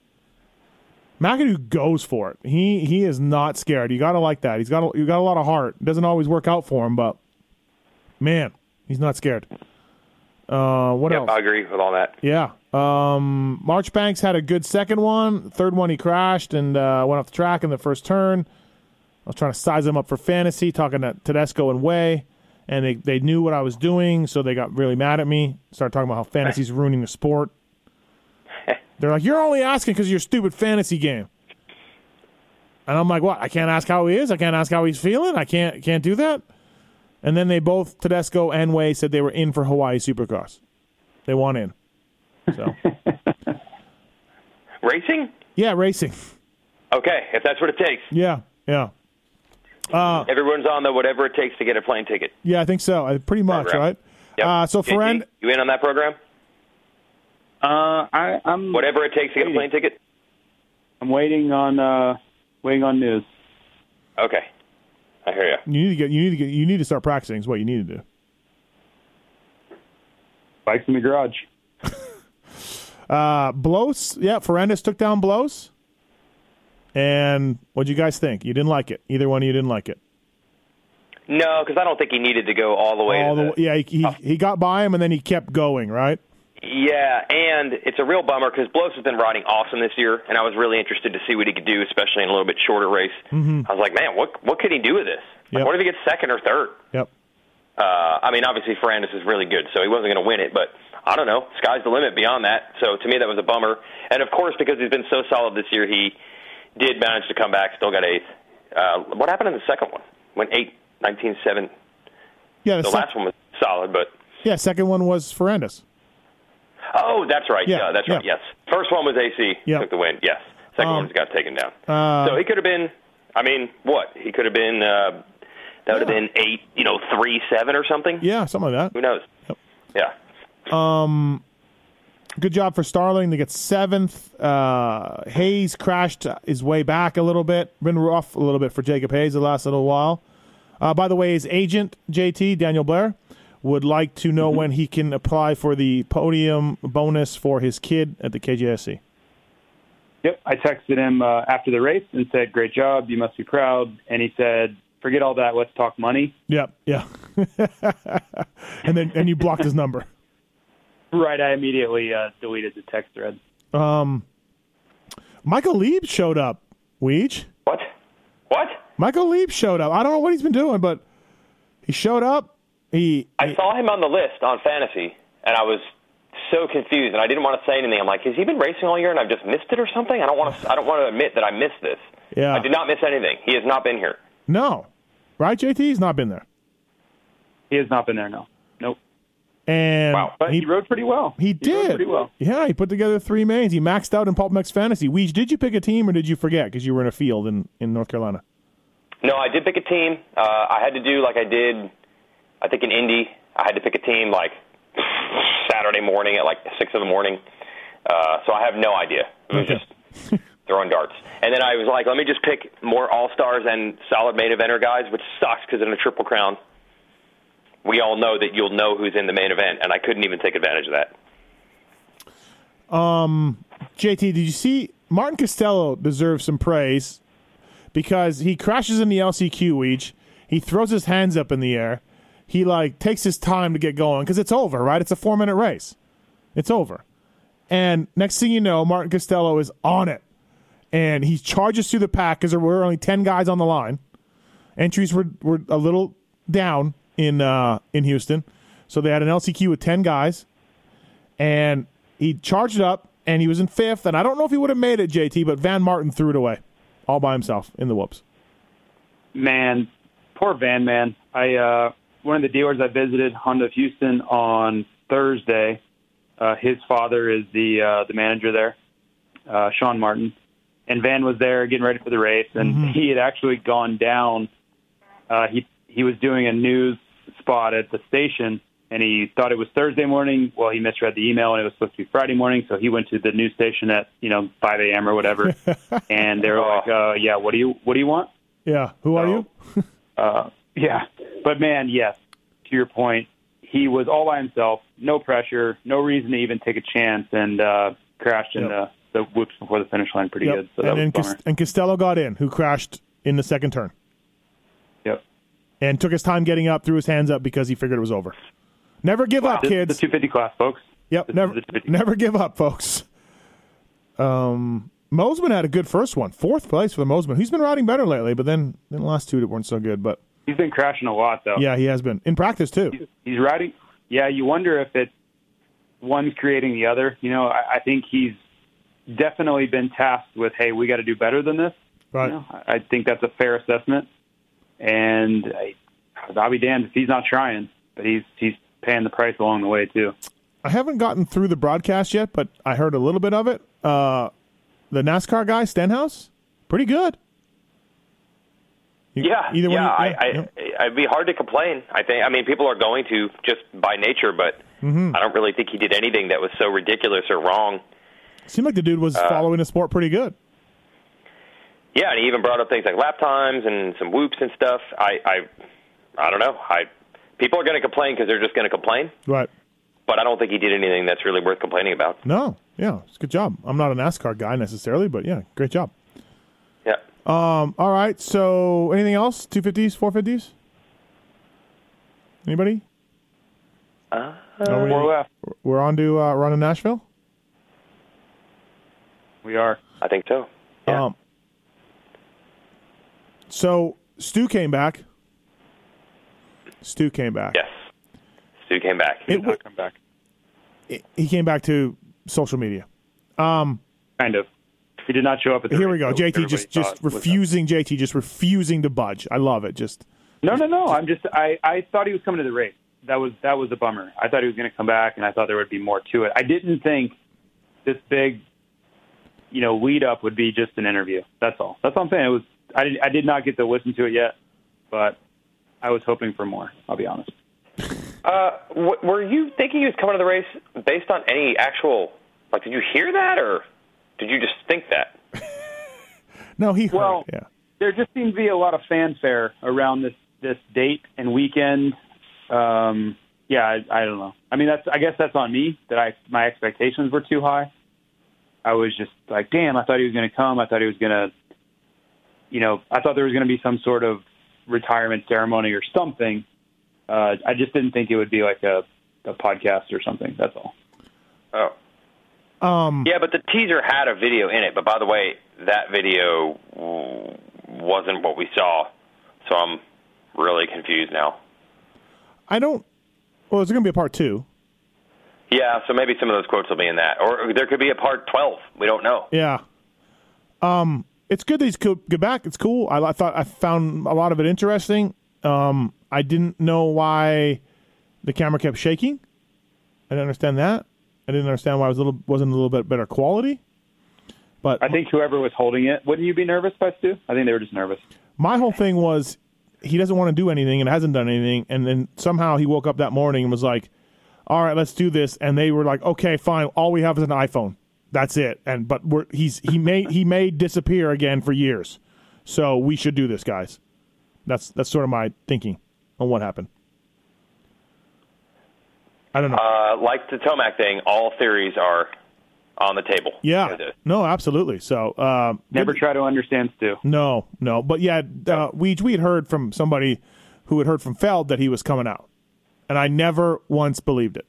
McAdoo goes for it. He he is not scared. You gotta like that. He's got a, you got a lot of heart. It doesn't always work out for him, but man, he's not scared. Uh, what yep, else? I agree with all that. Yeah. Um, Marchbanks had a good second one. Third one, he crashed and uh, went off the track in the first turn. I was trying to size him up for fantasy, talking to Tedesco and Way, and they they knew what I was doing, so they got really mad at me. Started talking about how fantasy's ruining the sport. They're like, you're only asking because of your stupid fantasy game. And I'm like, what? I can't ask how he is. I can't ask how he's feeling. I can't can't do that. And then they both, Tedesco and Way, said they were in for Hawaii Supercross. They want in. So Racing? Yeah, racing. Okay, if that's what it takes. Yeah, yeah. Uh, Everyone's on the whatever it takes to get a plane ticket. Yeah, I think so. I, pretty much, program. Right? Yep. Uh, so, Ferrand... You in on that program? Uh, I, I'm whatever it takes waiting. to get a plane ticket. I'm waiting on uh, waiting on news. Okay, I hear you. You need to get. You need to get. You need to start practicing. Is what you need to do. Bikes in the garage. uh, Bloss, yeah, Ferrandis took down Bloss. And what'd you guys think? You didn't like it. Either one of you didn't like it. No, because I don't think he needed to go all the way. All to the, the, yeah, he he, oh. he got by him and then he kept going, right? Yeah, and it's a real bummer because Bloss has been riding awesome this year, and I was really interested to see what he could do, especially in a little bit shorter race. Mm-hmm. I was like, man, what what could he do with this? Like, yep. What if he gets second or third? Yep. Uh, I mean, obviously, Ferrandis is really good, so he wasn't going to win it, but I don't know. Sky's the limit beyond that. So to me, that was a bummer. And, of course, because he's been so solid this year, he did manage to come back, still got eighth. Uh, what happened in the second one? Went eight, nineteen seven. Yeah, the, the sec- last one was solid, but... Yeah, second one was Ferrandis. Oh, that's right. Yeah, uh, that's yeah. right. Yes. First one was A C. Yep. Took the win. Yes. Second um, one got taken down. Uh, so he could have been, I mean, what? He could have been, uh, that would yeah. have been eight, you know, three, seven or something. Yeah, something like that. Who knows? Yep. Yeah. Um, good job for Starling to get seventh. Uh, Hayes crashed his way back a little bit. Been rough a little bit for Jacob Hayes the last little while. Uh, by the way, his agent, J T, Daniel Blair, would like to know mm-hmm. when he can apply for the podium bonus for his kid at the K J S C. Yep, I texted him uh, after the race and said, great job, you must be proud. And he said, forget all that, let's talk money. Yep, yeah. and then and you blocked his number. Right, I immediately uh, deleted the text thread. Um, Michael Lieb showed up, Weege. What? What? Michael Lieb showed up. I don't know what he's been doing, but he showed up. He, I he, saw him on the list on Fantasy, and I was so confused, and I didn't want to say anything. I'm like, has he been racing all year, and I've just missed it or something? I don't want to. I don't want to admit that I missed this. Yeah. I did not miss anything. He has not been here. No, right, J T? He's not been there. He has not been there. No. Nope. And wow, but he, he rode pretty well. He, he did rode pretty well. Yeah, he put together three mains. He maxed out in PulpMX Fantasy. Weege, did you pick a team, or did you forget because you were in a field in, in North Carolina? No, I did pick a team. Uh, I had to do like I did. I think in Indy, I had to pick a team like Saturday morning at like six in the morning. Uh, so I have no idea. It was just throwing darts. And then I was like, let me just pick more all-stars and solid main eventer guys, which sucks because in a Triple Crown, we all know that you'll know who's in the main event, and I couldn't even take advantage of that. Um, J T, did you see Martin Costello deserves some praise because he crashes in the L C Q each. He throws his hands up in the air. He, like, takes his time to get going because it's over, right? It's a four-minute race. It's over. And next thing you know, Martin Costello is on it. And he charges through the pack because there were only ten guys on the line. Entries were, were a little down in uh, in Houston. So they had an L C Q with ten guys, and he charged it up, and he was in fifth. And I don't know if he would have made it, J T, but Van Martin threw it away all by himself in the whoops. Man, poor Van, man. I uh, one of the dealers I visited, Honda of Houston, on Thursday, uh, his father is the uh, the manager there, uh, Sean Martin. And Van was there getting ready for the race, and mm-hmm. he had actually gone down. Uh, he he was doing a news spot at the station, and he thought it was Thursday morning. Well, he misread the email, and it was supposed to be Friday morning, so he went to the news station at, you know, five a.m. or whatever, and they were like, uh, yeah, what do you what do you want? Yeah, who so, are you? uh, yeah, but, man, yes, to your point, he was all by himself, no pressure, no reason to even take a chance, and uh, crashed yep. into the whoops before the finish line pretty yep. good. So that and, was and Costello got in, who crashed in the second turn. Yep. And took his time getting up, threw his hands up because he figured it was over. Never give wow. up, kids. This is the two fifty class, folks. Yep, this never never give up, folks. Um, Mosman had a good first one. Fourth place for the Mosman. He's been riding better lately, but then, then the last two that weren't so good. But he's been crashing a lot, though. Yeah, he has been. In practice, too. He's, he's riding. Yeah, you wonder if it's one's creating the other. You know, I, I think he's definitely been tasked with, hey, we got to do better than this. Right. You know, I, I think that's a fair assessment. And I, I'll be damned if he's not trying, but he's he's paying the price along the way, too. I haven't gotten through the broadcast yet, but I heard a little bit of it. Uh, the NASCAR guy, Stenhouse, pretty good. You, yeah, either yeah, one you, I, yeah. I, it'd be hard to complain. I think. I mean, people are going to just by nature, but mm-hmm. I don't really think he did anything that was so ridiculous or wrong. Seemed like the dude was uh, following the sport pretty good. Yeah, and he even brought up things like lap times and some whoops and stuff. I, I, I don't know. I people are going to complain because they're just going to complain. Right. But I don't think he did anything that's really worth complaining about. No. Yeah, it's a good job. I'm not a NASCAR guy necessarily, but yeah, great job. Yeah. Um. All right. So, anything else? Two fifties, four fifties. Anybody? Uh, we, more left. We're on to uh, we're on to Nashville. We are. I think so. Yeah. Um. So, Stu came back. Stu came back. Yes. Stu came back. He did not come back. It, he came back to social media. Um, kind of. He did not show up at the Here we go. J T just, just refusing, J T just refusing to budge. I love it. Just No, no, no. Just, I'm just I, I thought he was coming to the race. That was that was a bummer. I thought he was going to come back, and I thought there would be more to it. I didn't think this big, you know, lead up would be just an interview. That's all. That's all I'm saying. It was I did, I did not get to listen to it yet, but I was hoping for more, I'll be honest. Uh, w- were you thinking he was coming to the race based on any actual, like, did you hear that, or did you just think that? No, he heard Well, yeah. There just seemed to be a lot of fanfare around this, this date and weekend. Um, yeah, I, I don't know. I mean, that's I guess that's on me, that I my expectations were too high. I was just like, damn, I thought he was going to come. I thought he was going to. You know, I thought there was going to be some sort of retirement ceremony or something. Uh, I just didn't think it would be like a, a podcast or something. That's all. Oh. Um, yeah, but the teaser had a video in it. But by the way, that video wasn't what we saw. So I'm really confused now. I don't. Well, it's going to be a part two. Yeah, so maybe some of those quotes will be in that. Or there could be a part twelve. We don't know. Yeah. Um. It's good that he's get back. It's cool. I, I thought I found a lot of it interesting. Um, I didn't know why the camera kept shaking. I didn't understand that. I didn't understand why it was a little wasn't a little bit better quality. But I think whoever was holding it, wouldn't you be nervous by Stu? I think they were just nervous. My whole thing was he doesn't want to do anything and hasn't done anything, and then somehow he woke up that morning and was like, "All right, let's do this." And they were like, "Okay, fine. All we have is an iPhone." That's it, and but we're, he's he may he may disappear again for years, so we should do this, guys. That's that's sort of my thinking on what happened. I don't know. Uh, like the Tomac thing, all theories are on the table. Yeah, no, absolutely. So uh, never try to understand Stu. No, no, but yeah, uh, we we had heard from somebody who had heard from Feld that he was coming out, and I never once believed it.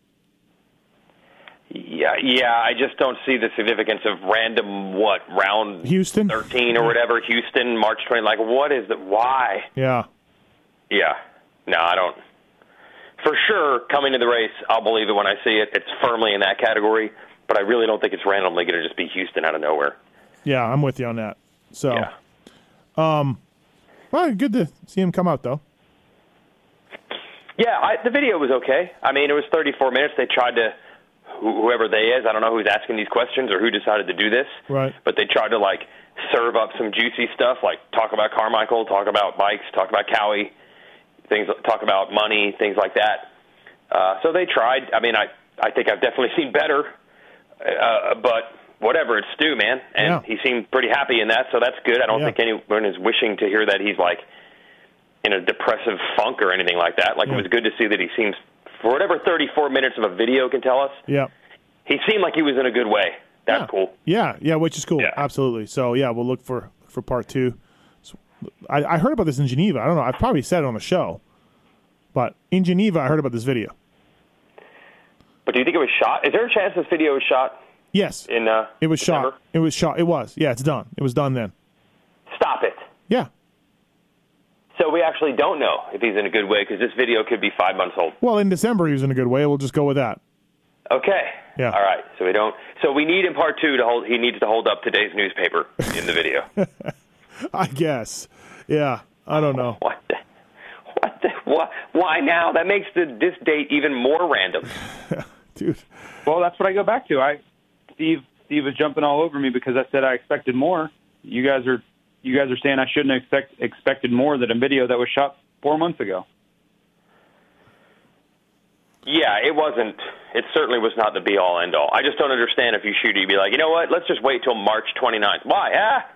Yeah, yeah. I just don't see the significance of random what round Houston thirteen or whatever Houston March twentieth. Like, what is the why? Yeah, yeah. No, I don't. for sure, coming to the race, I'll believe it when I see it. It's firmly in that category, but I really don't think it's randomly going to just be Houston out of nowhere. Yeah, I'm with you on that. So, yeah. um, well, good to see him come out, though. Yeah, I, the video was okay. I mean, it was thirty-four minutes. They tried to, whoever they is, I don't know who's asking these questions or who decided to do this, right? But they tried to, like, serve up some juicy stuff, like talk about Carmichael, talk about bikes, talk about Cowie, things, talk about money, things like that. Uh, so they tried. I mean, I, I think I've definitely seen better, uh, but whatever, it's Stu, man. And yeah. he seemed pretty happy in that, so that's good. I don't yeah. think anyone is wishing to hear that he's, like, in a depressive funk or anything like that. Like, yeah. it was good to see that he seems, for whatever thirty-four minutes of a video can tell us, yeah. he seemed like he was in a good way. That's yeah. cool. Yeah, yeah, which is cool. Yeah. Absolutely. So, yeah, we'll look for, for part two. So, I, I heard about this in Geneva. I don't know. I've probably said it on the show. But in Geneva, I heard about this video. But do you think it was shot? Is there a chance this video was shot? Yes. In uh, It was December? shot. It was shot. It was. Yeah, it's done. It was done then. Stop it. Yeah. So we actually don't know if he's in a good way because this video could be five months old. Well, in December he was in a good way. We'll just go with that. Okay. Yeah. All right. So we don't. So we need in part two to hold. He needs to hold up today's newspaper in the video. I guess. Yeah. I don't know. What? The, what? The, what? Why now? That makes the this date even more random. Dude. Well, that's what I go back to. I Steve Steve was jumping all over me because I said I expected more. You guys are. You guys are saying I shouldn't have expect, expected more than a video that was shot four months ago. Yeah, it wasn't. It certainly was not the be-all, end-all. I just don't understand if you shoot it, you'd be like, you know what, let's just wait till March twenty-ninth. Why? Ah!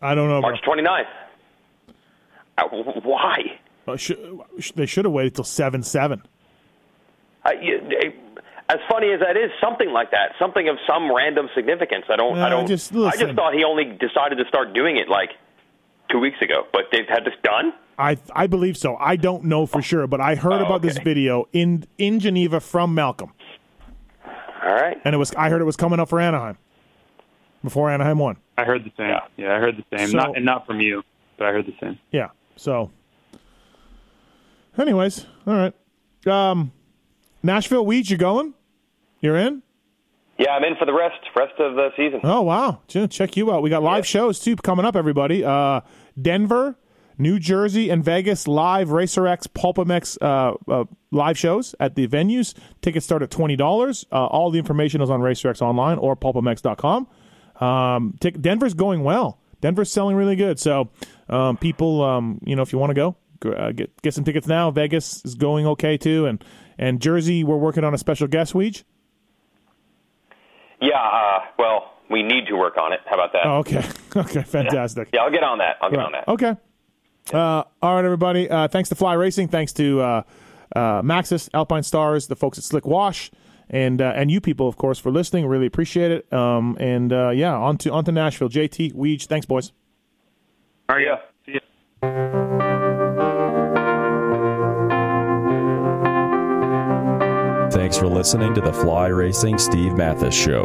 I don't know. March twenty-ninth. Uh, why? Well, sh- they should have waited till seven seven. Uh, as funny as that is, something like that, something of some random significance. I don't. No, I don't. Just I just thought he only decided to start doing it like two weeks ago, but they've had this done. I I believe so. I don't know for sure, but I heard oh, about okay. this video in in Geneva from Malcolm. All right, and it was. I heard it was coming up for Anaheim before Anaheim won. I heard the same. Yeah, yeah I heard the same. So, not and not from you, but I heard the same. Yeah. So, anyways, all right. Um, Nashville Weeds, you going? You're in? Yeah, I'm in for the rest rest of the season. Oh, wow. Check you out. We got live yeah. shows, too, coming up, everybody. Uh, Denver, New Jersey, and Vegas live RacerX, PulpMX uh, uh, live shows at the venues. Tickets start at twenty dollars. Uh, all the information is on RacerX Online or pulp m x dot com. Um, t- Denver's going well. Denver's selling really good. So, um, people, um, you know, if you want to go, uh, get get some tickets now. Vegas is going okay, too, and And Jersey, we're working on a special guest, Weege? Yeah, uh, well, we need to work on it. How about that? Oh, okay. Okay, fantastic. Yeah. yeah, I'll get on that. I'll get right. on that. Okay. Yeah. Uh, all right, everybody. Uh, thanks to Fly Racing. Thanks to uh, uh, Maxxis, Alpinestars, the folks at SlickWash, and uh, and you people, of course, for listening. Really appreciate it. Um, and, uh, yeah, on to, on to Nashville. J T, Weege, thanks, boys. All right, yeah. See ya. Thanks for listening to the Fly Racing Steve Mathis Show.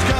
years go.